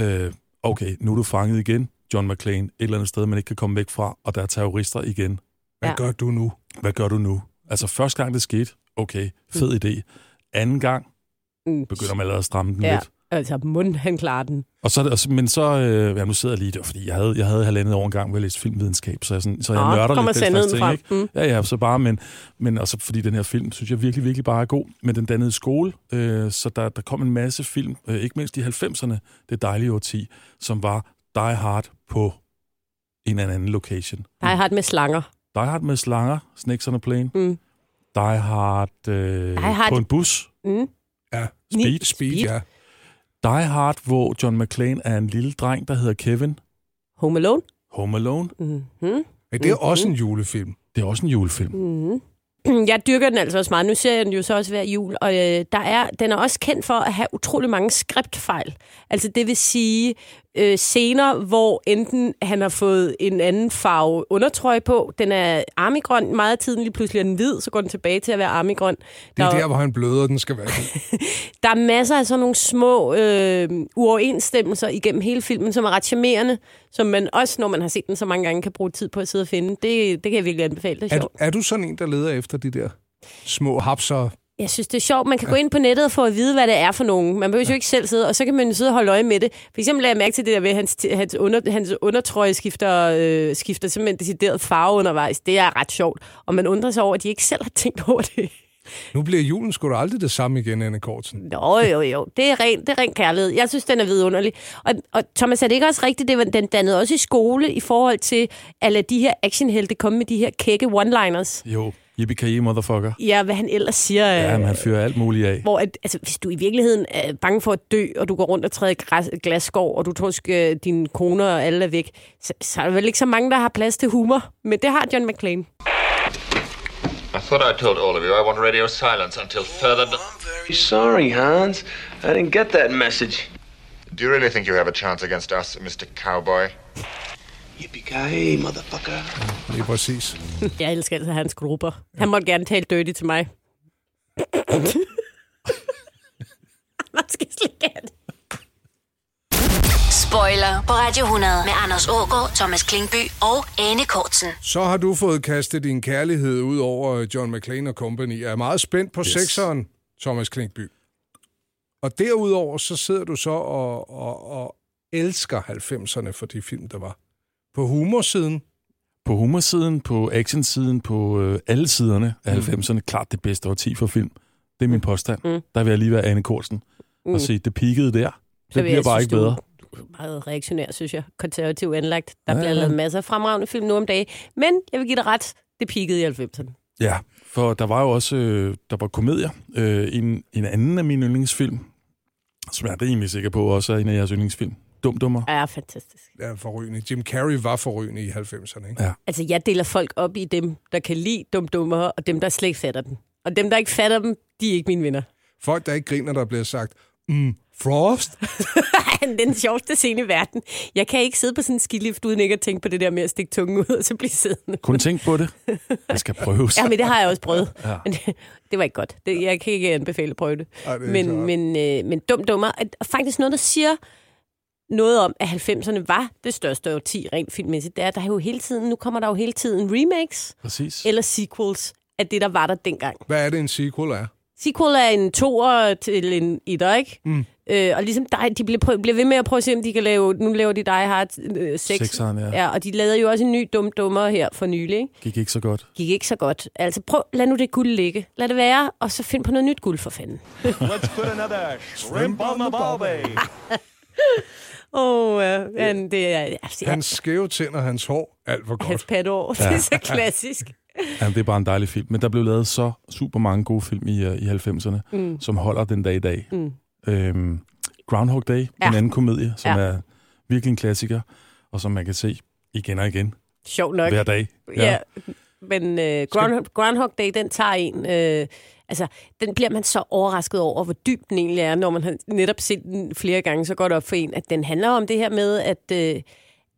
Øh, okay, nu er du fanget igen, John McClane, et eller andet sted, man ikke kan komme væk fra, og der er terrorister igen. Hvad ja. gør du nu? Hvad gør du nu? Altså, første gang det skete, okay, fed mm. idé. Anden gang, mm. begynder man allerede at stramme den ja. lidt. Altså munden, han klarer den. Og så, men så, øh, ja, nu sidder jeg lige der, fordi jeg havde, jeg havde halvandet år en gang, hvor jeg læste filmvidenskab, så jeg, sådan, så jeg Nå, nørder lidt den slags ting, ikke? Mm. Ja, ja, så bare, men, men også fordi den her film, synes jeg virkelig, virkelig bare er god, men den dannede skole, øh, så der, der kom en masse film, øh, ikke mindst i halvfemserne, det dejlige årti, som var Die Hard på en eller anden location. Die mm. Hard med slanger. Die Hard med slanger, Snakes on a Plane. Mm. Die Hard, øh, Die Hard på en bus. Mm. Ja, Speed. Speed, ja. Die Hard, hvor John McClane er en lille dreng, der hedder Kevin. Home Alone. Home Alone. Mm-hmm. Men det er mm-hmm. også en julefilm. Det er også en julefilm. Mm-hmm. Jeg dyrker den altså også meget. Nu ser jeg den jo så også hver jul. Og øh, der er, den er også kendt for at have utrolig mange skriptfejl. Altså det vil sige øh, scener, hvor enten han har fået en anden farve undertrøje på. Den er armigrøn meget tidlig, pludselig er den hvid, så går den tilbage til at være armigrøn. Det er der, der hvor han bløder, den skal være. Der er masser af sådan nogle små øh, uoverensstemmelser igennem hele filmen, som er ret charmerende, som man også, når man har set den så mange gange, kan bruge tid på at sidde og finde. Det, det kan jeg virkelig anbefale. Det er, er, du, er du sådan en, der leder efter de der små hapser? Jeg synes, det er sjovt. Man kan ja. gå ind på nettet og få at vide, hvad det er for nogen. Man behøver ja. jo ikke selv sidde, og så kan man jo sidde og holde øje med det. For eksempel lagde jeg mærke til det der ved, at hans, hans, under, hans undertrøje skifter, øh, skifter simpelthen decideret farve undervejs. Det er ret sjovt. Og man undrer sig over, at de ikke selv har tænkt over det. Nu bliver julen sgu da aldrig det samme igen, Anne Kortsen. Nå, jo, jo. Det er ren, det er ren kærlighed. Jeg synes, den er vidunderlig. Og, og Thomas, er det ikke også rigtigt? Det var, den dannede også i skole i forhold til at lade de her actionhelte komme med de her kække one-liners. Jo. Yippie-ki-yay, motherfucker. Ja, hvad han ellers siger. Ja, men han fyrer alt muligt af. Hvor, at, altså, hvis du i virkeligheden er bange for at dø, og du går rundt og træder græs, glasskov, og du tror, at dine koner og alle er væk, så, så er der vel ikke så mange, der har plads til humor. Men det har John McClane. I thought I told all of you I want radio silence until further... Oh, I'm sorry, Hans. I didn't get that message. Do you really think you have a chance against us, mister Cowboy? Yippie-ki-yay, motherfucker. Det er præcis. Jeg elsker altså Hans Gruber. Ja. Han måtte gerne tale dirty til mig. Man skal slikke af det. Spoiler på Radio hundrede med Anders Ågaard, Thomas Klingby og Anne Kortsen. Så har du fået kastet din kærlighed ud over John McClane og Company. Jeg er meget spændt på yes. sekseren, Thomas Klingby. Og derudover så sidder du så og, og, og elsker halvfemserne for de film, der var. På humorsiden? På humorsiden, på actionsiden, på øh, alle siderne af mm. halvfemserne. Klart det bedste årti for film. Det er min påstand. Mm. Der vil jeg lige være Anne Kortsen mm. og se, det peakede der. Så det bliver bare ikke bedre. Du er meget reaktionær, synes jeg. Konservativt anlagt. Der ja, bliver lavet masser af fremragende film nu om dagen. Men jeg vil give dig ret. Det peakede i halvfemserne. Ja, for der var jo også øh, der var komedier. Øh, en, en anden af mine yndlingsfilm, som jeg er rimelig sikker på, også er en af jeres yndlingsfilm. Dumdummer. Ja, fantastisk. Ja, forrygende. Jim Carrey var forrygende i halvfemserne, ikke? Ja. Altså, jeg deler folk op i dem, der kan lide dumdummer, og dem, der slet ikke fatter dem. Og dem, der ikke fatter dem, de er ikke mine venner. Folk, der ikke griner, der bliver sagt, mm, Frost? Den sjoveste scene i verden. Jeg kan ikke sidde på sådan en skilift, uden ikke at tænke på det der med at stikke tungen ud, og så blive siddende. Kun tænke på det. Det skal prøves. Ja, men det har jeg også prøvet. Ja. Men det, det var ikke godt. Det, jeg kan ikke anbefale at prøve det. Ej, det men men, øh, men dumdummer. Og faktisk noget, der siger... Noget om, at halvfemserne var det største årti rent filmmæssigt, det er, der er jo hele tiden, nu kommer der jo hele tiden remakes Præcis. eller sequels af det, der var der dengang. Hvad er det, en sequel er? Sequel er en toer til en etter, ikke? Mm. Øh, og ligesom, der, de bliver, prøv, bliver ved med at prøve at se, om de kan lave, nu laver de Die Hard øh, seks. Ja. Ja, og de lavede jo også en ny dum dummer her for nylig, ikke? Gik ikke så godt. Gik ikke så godt. Altså, prøv, lad nu det guld ligge. Lad det være, og så find på noget nyt guld for fanden. Let's put another shrimp on the barbie. Åh, oh, ja, det er... Altså, hans skæve tænder, hans hår, alt for godt. Hans patår, det er så klassisk. Ja, det er bare en dejlig film. Men der blev lavet så super mange gode film i, uh, i halvfemserne, mm. som holder den dag i dag. Mm. Øhm, Groundhog Day, ja. En anden komedie, som ja. er virkelig en klassiker, og som man kan se igen og igen. Sjov nok. Hver dag. Ja, ja men uh, Groundhog, Groundhog Day, den tager en... Øh, altså, den bliver man så overrasket over, hvor dyb den egentlig er, når man har netop set den flere gange, så går det op for en, at den handler om det her med, at... Øh,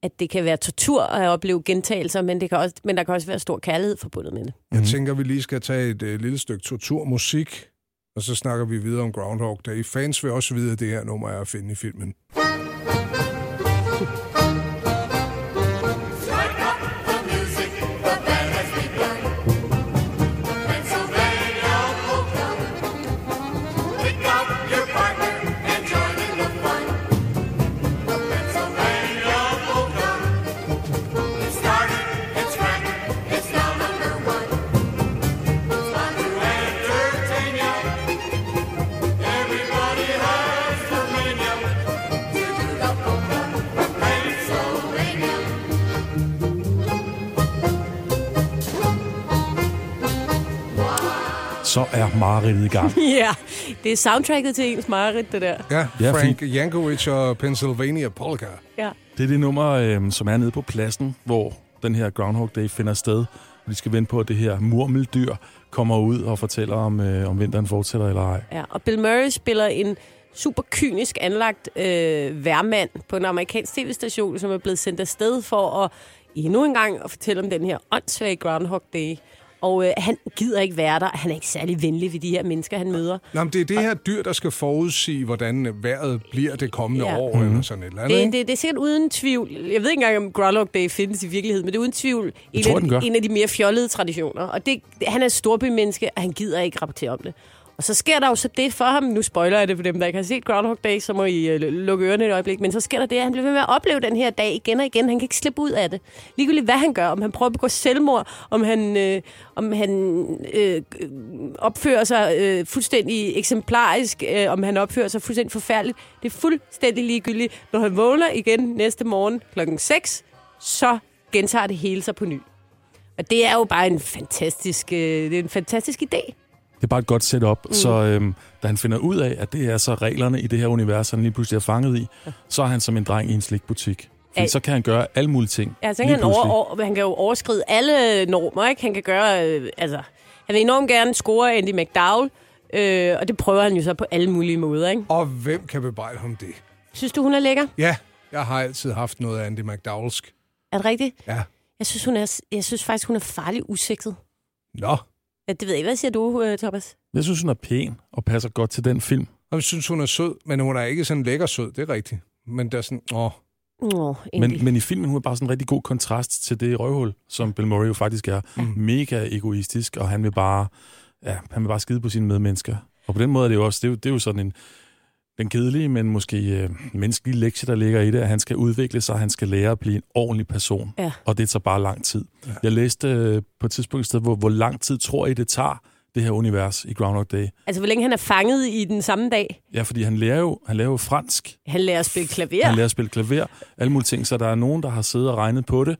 at det kan være tortur at opleve gentagelser, men, det kan også, men der kan også være stor kærlighed forbundet med det. Jeg tænker, vi lige skal tage et øh, lille stykke torturmusik, og så snakker vi videre om Groundhog Day. Fans vil også vide, at det her nummer er at finde i filmen. Så er Marit i gang. Ja, det er soundtracket til ens Marit, det der. Ja, Frank Jankovic og Pennsylvania Polka. Ja. Det er det nummer, øh, som er nede på pladsen, hvor den her Groundhog Day finder sted. Og de skal vente på, at det her murmeldyr kommer ud og fortæller, om, øh, om vinteren fortsætter eller ej. Ja, og Bill Murray spiller en super kynisk anlagt øh, værmand på en amerikansk tv-station, som er blevet sendt afsted for at endnu en gang at fortælle om den her åndssvage Groundhog Day. Og øh, han gider ikke være der. Han er ikke særlig venlig ved de her mennesker, han møder. Nå, men det er det her dyr, der skal forudsige, hvordan vejret bliver det kommende ja. år, mm. eller sådan et eller andet. Det, det, det er sikkert uden tvivl. Jeg ved ikke engang, om Groundhog Day findes i virkeligheden, men det er uden tvivl en, tror, af, en af de mere fjollede traditioner. Og det, det, han er et storbymenneske, og han gider ikke rapportere om det. Og så sker der jo så det for ham. Nu spoiler jeg det for dem, der ikke har set Groundhog Day, så må I øh, lukke ørerne et øjeblik. Men så sker der det, at han bliver ved med at opleve den her dag igen og igen. Han kan ikke slippe ud af det. Ligegyldigt hvad han gør, om han prøver at begå selvmord, om han, øh, om han øh, opfører sig øh, fuldstændig eksemplarisk, øh, om han opfører sig fuldstændig forfærdeligt. Det er fuldstændig ligegyldigt. Når han vågner igen næste morgen klokken seks, så gentager det hele sig på ny. Og det er jo bare en fantastisk, øh, det er en fantastisk idé. Det er bare et godt setup, mm. så øhm, da han finder ud af, at det er så reglerne i det her univers, han lige pludselig er fanget i, ja. så er han som en dreng i en slikbutik. Al- så kan han gøre alle mulige ting. Ja, så kan han, over, han kan jo overskride alle normer, ikke? Han kan gøre, øh, altså, han vil enormt gerne score Andie MacDowell, øh, og det prøver han jo så på alle mulige måder, ikke? Og hvem kan bebrejde ham det? Synes du, hun er lækker? Ja, jeg har altid haft noget af Andie MacDowellsk. Er det rigtigt? Ja. Jeg synes, hun er, jeg synes faktisk, hun er farlig usikset. Nå. Ja, det ved jeg. Hvad siger du, Thomas? Jeg synes, hun er pæn og passer godt til den film. Jeg synes, hun er sød, men hun er ikke sådan lækker sød. Det er rigtigt. Men der er sådan, åh. Nå, men, men i filmen, hun er bare sådan en rigtig god kontrast til det røvhul, som Bill Murray jo faktisk er. Mm. Mega egoistisk, og han vil bare, ja, han vil bare skide på sine medmennesker. Og på den måde er det jo også, det er jo, det er jo sådan en, den kedelige, men måske øh, menneskelige lektie, der ligger i det, at han skal udvikle sig, han skal lære at blive en ordentlig person. Ja. Og det tager bare lang tid. Ja. Jeg læste øh, på et tidspunkt et sted, hvor, hvor lang tid tror I, det tager, det her univers i Groundhog Day? Altså, hvor længe han er fanget i den samme dag? Ja, fordi han lærer jo, han lærer jo fransk. Han lærer at spille klaver. Han lærer at spille klaver. Alle mulige ting, så der er nogen, der har siddet og regnet på det.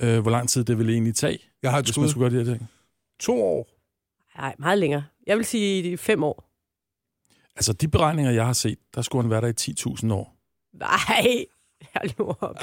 Øh, hvor lang tid det vil egentlig tage? Jeg har et skud. Skulle gøre det her ting. To år? Nej, meget længere. Jeg vil sige fem år. Altså, de beregninger, jeg har set, der skulle han være der i ti tusind år. Nej, jeg lurer op.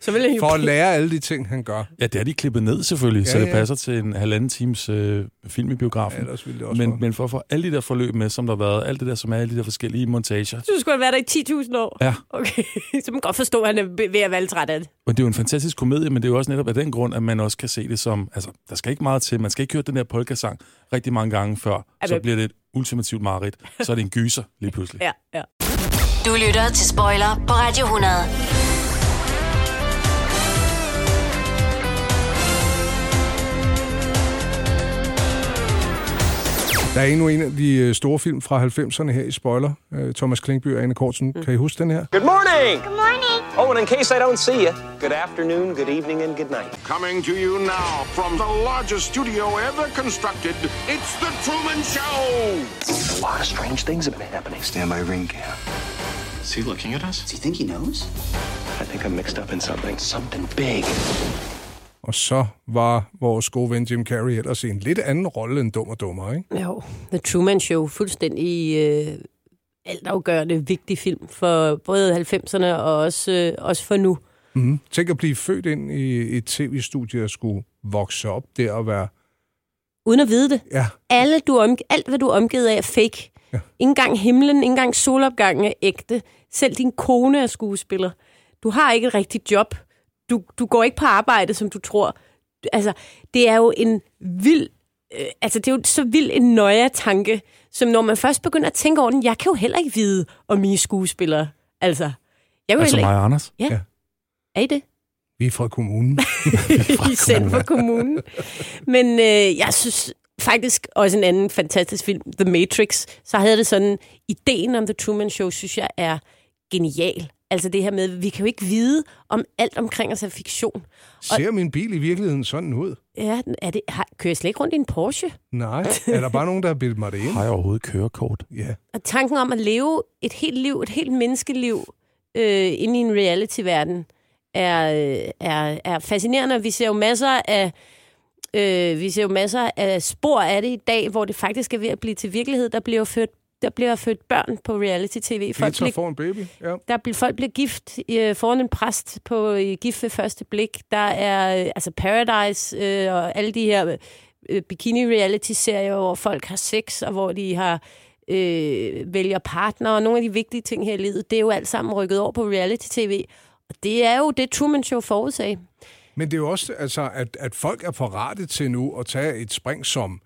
Så vil jeg jo... For at lære alle de ting, han gør. Ja, det er de klippet ned selvfølgelig, ja, så det ja. passer til en halvanden times øh, film i biografen. Ja, det også men, for. men for at få alle de der forløb med, som der har været, alt det der, som er alle de der forskellige montager. Så skulle han være der i ti tusind år? Ja. Okay, så man kan godt forstå, at han er ved at være træt af det. Men det er jo en fantastisk komedie, men det er jo også netop af den grund, at man også kan se det som, altså, der skal ikke meget til. Man skal ikke høre den her polkasang rigtig mange gange før, ja, så bliver det et ultimativt mareridt. Så er det en gyser lige pludselig. Ja, ja. Du lytter til Spoiler på Radio hundrede. Der er endnu en af de store film fra halvfemserne her i Spoiler. Thomas Klingby og Anne Kortsen. Mm. Kan I huske den her? Good morning! Good morning! Oh, and in case I don't see you, good afternoon, good evening and good night. Coming to you now from the largest studio ever constructed, it's The Truman Show! A lot of strange things have been happening. Stand by ring cam. Is he looking at us? Does he think he knows? I think I'm mixed up in something. Something big. Og så var vores gode ven Jim Carrey ellers i en lidt anden rolle end Dum og Dummer, ikke? Jo, The Truman Show, fuldstændig øh, altafgørende vigtig film for både halvfemserne og også, øh, også for nu. Mm-hmm. Tænk at blive født ind i et tv-studie og skulle vokse op der og være... Uden at vide det. Ja. Alle, du omg- alt, hvad du er omgivet af, er fake. Ja. Ingen gang himlen, ingen gang solopgangen er ægte. Selv din kone er skuespiller. Du har ikke et rigtigt job. Du, du går ikke på arbejde, som du tror. Altså, det er jo en vild... Øh, altså, det er jo så vild en nøje-tanke, som når man først begynder at tænke over den, jeg kan jo heller ikke vide om mine skuespillere. Altså, jeg vil altså mig og Anders? Ja. ja. Er I det? Vi er fra kommunen. I selv fra kommunen. Men øh, jeg synes faktisk også en anden fantastisk film, The Matrix, så havde det sådan, ideen om The Truman Show, synes jeg er genial. Altså det her med, vi kan jo ikke vide om alt omkring os er fiktion. Og ser min bil i virkeligheden sådan ud? Ja, er det, har, kører jeg slet ikke rundt i en Porsche? Nej, er der bare nogen, der har bildet mig det ind? Har jeg overhovedet kørekort? Ja. Og tanken om at leve et helt liv, et helt menneskeliv, øh, inde i en reality-verden, Er, er, er fascinerende. Vi ser jo masser af øh, vi ser jo masser af spor af det i dag, hvor det faktisk er ved at blive til virkelighed. Der bliver født der bliver født børn på reality-tv. Folk bliver for en baby. Ja. Der bliver folk bliver gift øh, foran en præst på øh, gift ved første blik. Der er øh, altså Paradise øh, og alle de her øh, bikini-reality-serier, hvor folk har sex og hvor de har øh, vælger partner og nogle af de vigtige ting her i livet. Det er jo alt sammen rykket over på reality-tv. Det er jo det, Truman Show forudsagde. Men det er jo også, altså, at, at folk er parate til nu at tage et spring som,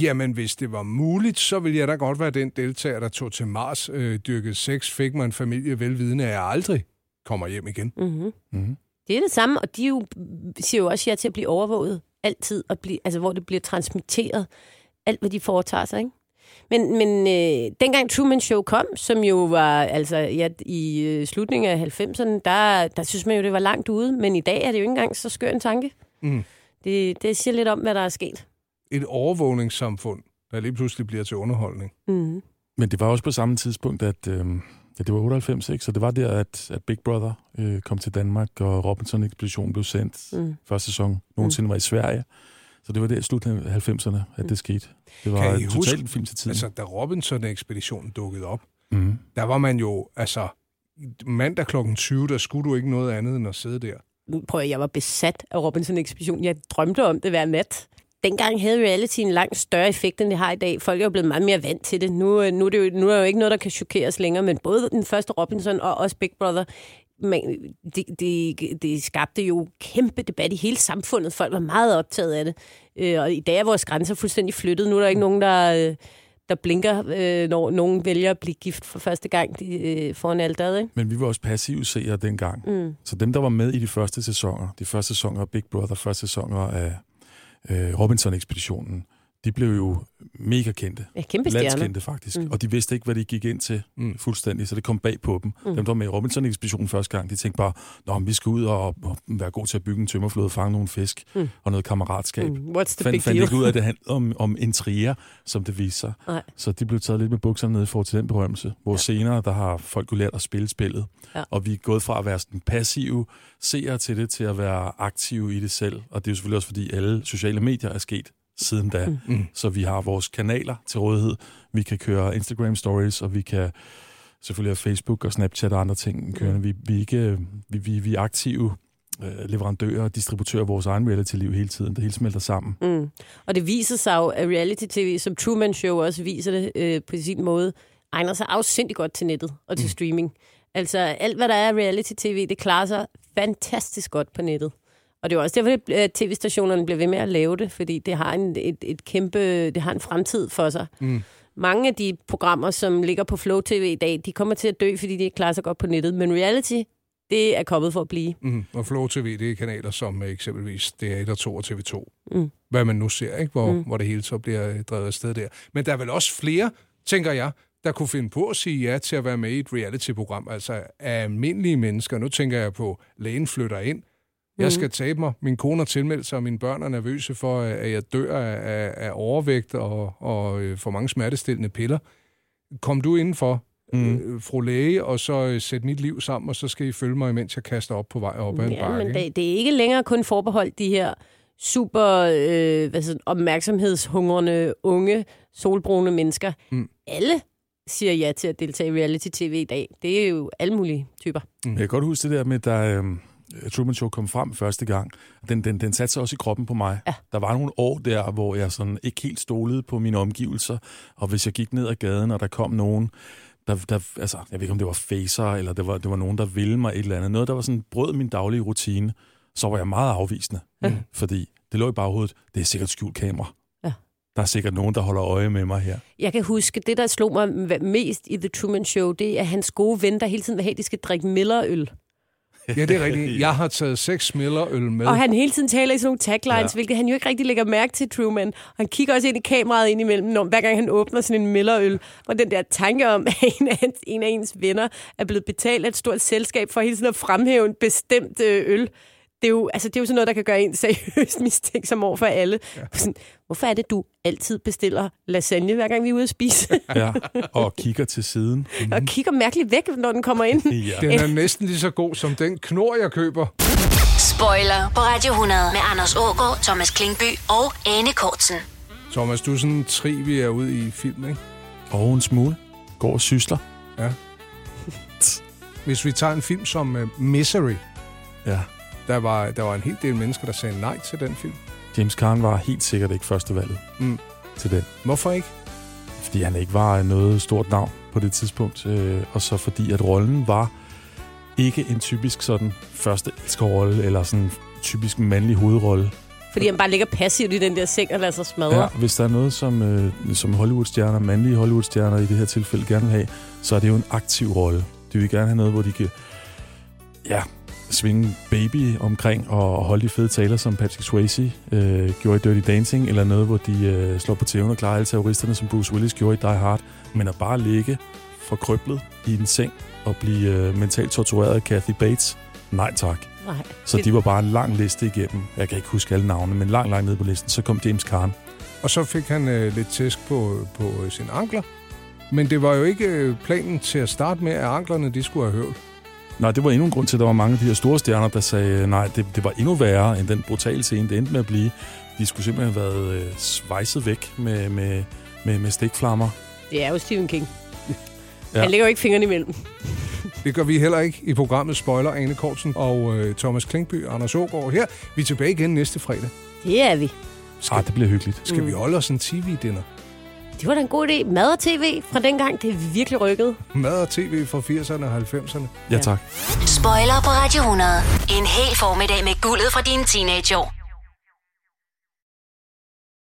jamen hvis det var muligt, så ville jeg da godt være den deltager, der tog til Mars, øh, dyrkede sex, fik mig en familie velvidende, at jeg aldrig kommer hjem igen. Mm-hmm. Mm-hmm. Det er det samme, og de jo, siger jo også ja til at blive overvåget altid, og blive, altså, hvor det bliver transmitteret, alt hvad de foretager sig, ikke? Men, men øh, dengang Truman Show kom, som jo var altså ja, i øh, slutningen af halvfemserne, der, der synes man jo, det var langt ude. Men i dag er det jo ikke engang så skør en tanke. Mm. Det, det siger lidt om, hvad der er sket. Et overvågningssamfund, der lige pludselig bliver til underholdning. Mm. Men det var også på samme tidspunkt, at øh, ja, det var otteoghalvfems, ikke? Så det var der, at, at Big Brother øh, kom til Danmark, og Robinson Expedition blev sendt. Mm. Første sæson nogensinde mm. var i Sverige. Så det var der i slutningen af halvfemserne, at det skete. Det var en total film til tiden. Altså, da Robinson-ekspeditionen dukkede op, mm. der var man jo, altså, mandag klokken tyve, der skulle du ikke noget andet end at sidde der. Prøv at jeg var besat af Robinson-ekspeditionen. Jeg drømte om det hver nat. Dengang havde reality en langt større effekt, end det har i dag. Folk er jo blevet meget mere vant til det. Nu, nu, er, det jo, nu er det jo ikke noget, der kan chokeres længere, men både den første Robinson og også Big Brother... Men det, det, det skabte jo kæmpe debat i hele samfundet. Folk var meget optaget af det. Øh, og i dag er vores grænser fuldstændig flyttet. Nu er der ikke nogen, der, øh, der blinker, øh, når nogen vælger at blive gift for første gang de, øh, foran alteret, ikke? Men vi var også passive seere dengang. Mm. Så dem, der var med i de første sæsoner, de første sæsoner af Big Brother, første sæsoner af øh, Robinson-ekspeditionen, de blev jo mega kendte. Ja, kæmpe stjerner. Landskendte faktisk. Mm. Og de vidste ikke, hvad de gik ind til mm. fuldstændig, så det kom bag på dem. Mm. Dem, der var med i Robinson-ekspeditionen første gang, de tænkte bare, nå, vi skal ud og, og være gode til at bygge en tømmerflåde, fange nogle fisk mm. og noget kammeratskab. Mm. What's the Fand, big fandt deal? Ikke ud af, at det handlede om, om intriger, som det viste sig. Nej. Så de blev taget lidt med bukserne nede for til den berømmelse, hvor ja. senere, der har folk jo lært at spille spillet. Ja. Og vi er gået fra at være sådan passive seere til det, til at være aktive i det selv. Og det er jo selvfølgelig også, fordi alle sociale medier er sket siden da. Mm. Så vi har vores kanaler til rådighed. Vi kan køre Instagram stories, og vi kan selvfølgelig have Facebook og Snapchat og andre ting. Mm. Vi, vi, ikke, vi, vi, vi er aktive leverandører og distributører af vores egen reality-liv hele tiden. Det hele smelter sammen. Mm. Og det viser sig jo, at reality-tv, som Truman Show også viser det øh, på sin måde, egner sig afsindigt godt til nettet og til mm. streaming. Altså alt, hvad der er reality-tv, det klarer sig fantastisk godt på nettet. Og det er også derfor, at tv-stationerne bliver ved med at lave det, fordi det har en, et, et kæmpe, det har en fremtid for sig. Mm. Mange af de programmer, som ligger på Flow T V i dag, de kommer til at dø, fordi de ikke klarer sig godt på nettet. Men reality, det er kommet for at blive. Mm. Og Flow T V, det er kanaler som eksempelvis D R to og T V to. Mm. Hvad man nu ser, ikke? Hvor, mm. hvor det hele så bliver drevet afsted der. Men der er vel også flere, tænker jeg, der kunne finde på at sige ja til at være med i et reality-program. Altså almindelige mennesker. Nu tænker jeg på, lægen flytter ind. Jeg skal tabe mig. Min kone har tilmeldt sig, og mine børn er nervøse for, at jeg dør af, af overvægt og, og for mange smertestillende piller. Kom du indenfor? mm. fru læge, og så sætte mit liv sammen, og så skal I følge mig, imens jeg kaster op på vej op ad en bakke. Ja, men det, det er ikke længere kun forbeholdt de her super øh, hvad så, opmærksomhedshungrende, unge, solbrune mennesker. Mm. Alle siger ja til at deltage i reality-tv i dag. Det er jo alle mulige typer. Mm. Jeg kan godt huske det der med, da øh, Truman Show kom frem første gang. Den, den, den satte sig også i kroppen på mig. Ja. Der var nogle år der, hvor jeg sådan ikke helt stolede på mine omgivelser. Og hvis jeg gik ned ad gaden, og der kom nogen... Der, der, altså, jeg ved ikke, om det var facer, eller det var, det var nogen, der ville mig et eller andet. Noget, der var sådan, brød min daglige rutine, så var jeg meget afvisende. Mm. Fordi det lå i baghovedet, det er sikkert skjult kamera. Ja. Der er sikkert nogen, der holder øje med mig her. Jeg kan huske, det der slog mig mest i The Truman Show, det er, at hans gode ven, der hele tiden vil have, at de skal drikke Miller-øl. Ja, det er rigtigt. Jeg har taget seks Miller-øl med. Og han hele tiden taler i sådan nogle taglines, ja. Hvilket han jo ikke rigtig lægger mærke til, Truman. Og han kigger også ind i kameraet ind imellem, når, hver gang han åbner sådan en Miller-øl. Og den der tanke om, at en af, hans, en af ens venner er blevet betalt af et stort selskab for hele tiden at fremhæve en bestemt øl. Det er jo, altså, det er jo sådan noget, der kan gøre en seriøst mistænksom over for alle. Ja. Sådan, hvorfor er det, du altid bestiller lasagne, hver gang vi er ude at spise? Ja, og kigger til siden. Mm. Og kigger mærkeligt væk, når den kommer ind. Ja. Den er næsten lige så god som den knor, jeg køber. Spoiler på Radio hundrede med Anders Ågaard, Thomas Klingby og Anne Kortsen. Thomas, du er sådan en trivia ude i film, ikke? Og en smule. Går og sysler. Ja. Hvis vi tager en film som uh, Misery. Ja. Der var, der var en hel del mennesker, der sagde nej til den film. James Caan var helt sikkert ikke førstevalget mm. til den. Hvorfor ikke? Fordi han ikke var noget stort navn på det tidspunkt. Øh, og så fordi, at rollen var ikke en typisk sådan første elskerrolle, eller sådan en typisk mandlig hovedrolle. Fordi han bare ligger passivt i den der seng og lader sig smadre. Ja, hvis der er noget, som, øh, som Hollywood-stjerner, mandlige Hollywood-stjerner i det her tilfælde gerne vil have, så er det jo en aktiv rolle. De vil gerne have noget, hvor de kan... Ja... svinge baby omkring og holde de fede taler, som Patrick Swayze øh, gjorde i Dirty Dancing, eller noget, hvor de øh, slår på tæven og klarer alle terroristerne, som Bruce Willis gjorde i Die Hard. Men at bare ligge forkrøblet i en seng og blive øh, mentalt tortureret af Kathy Bates, nej tak. Nej. Så de var bare en lang liste igennem. Jeg kan ikke huske alle navne, men langt, langt nede på listen. Så kom James Caan. Og så fik han øh, lidt tæsk på, på øh, sine ankler. Men det var jo ikke øh, planen til at starte med, at anklerne de skulle have høvl. Nej, det var endnu en grund til, at der var mange af de her store stjerner, der sagde, nej, det, det var endnu værre end den brutale scene, det endte med at blive. De skulle simpelthen have været øh, svejset væk med, med, med, med stikflammer. Det er jo Stephen King. Ja. Han lægger jo ikke fingrene imellem. Det gør vi heller ikke i programmet Spoiler. Anne Kortsen og øh, Thomas Klingby og Anders Ågaard her. Vi er tilbage igen næste fredag. Det er vi. Skal, Arh, det bliver hyggeligt. Skal mm. vi holde os en tv-dinner? Det var da en god idé. Mad og tv fra dengang, det er virkelig rykket. Mad og tv fra firserne og halvfemserne. Ja, tak. Spoiler på Radio hundrede. En hel formiddag med guldet fra dine teenageår.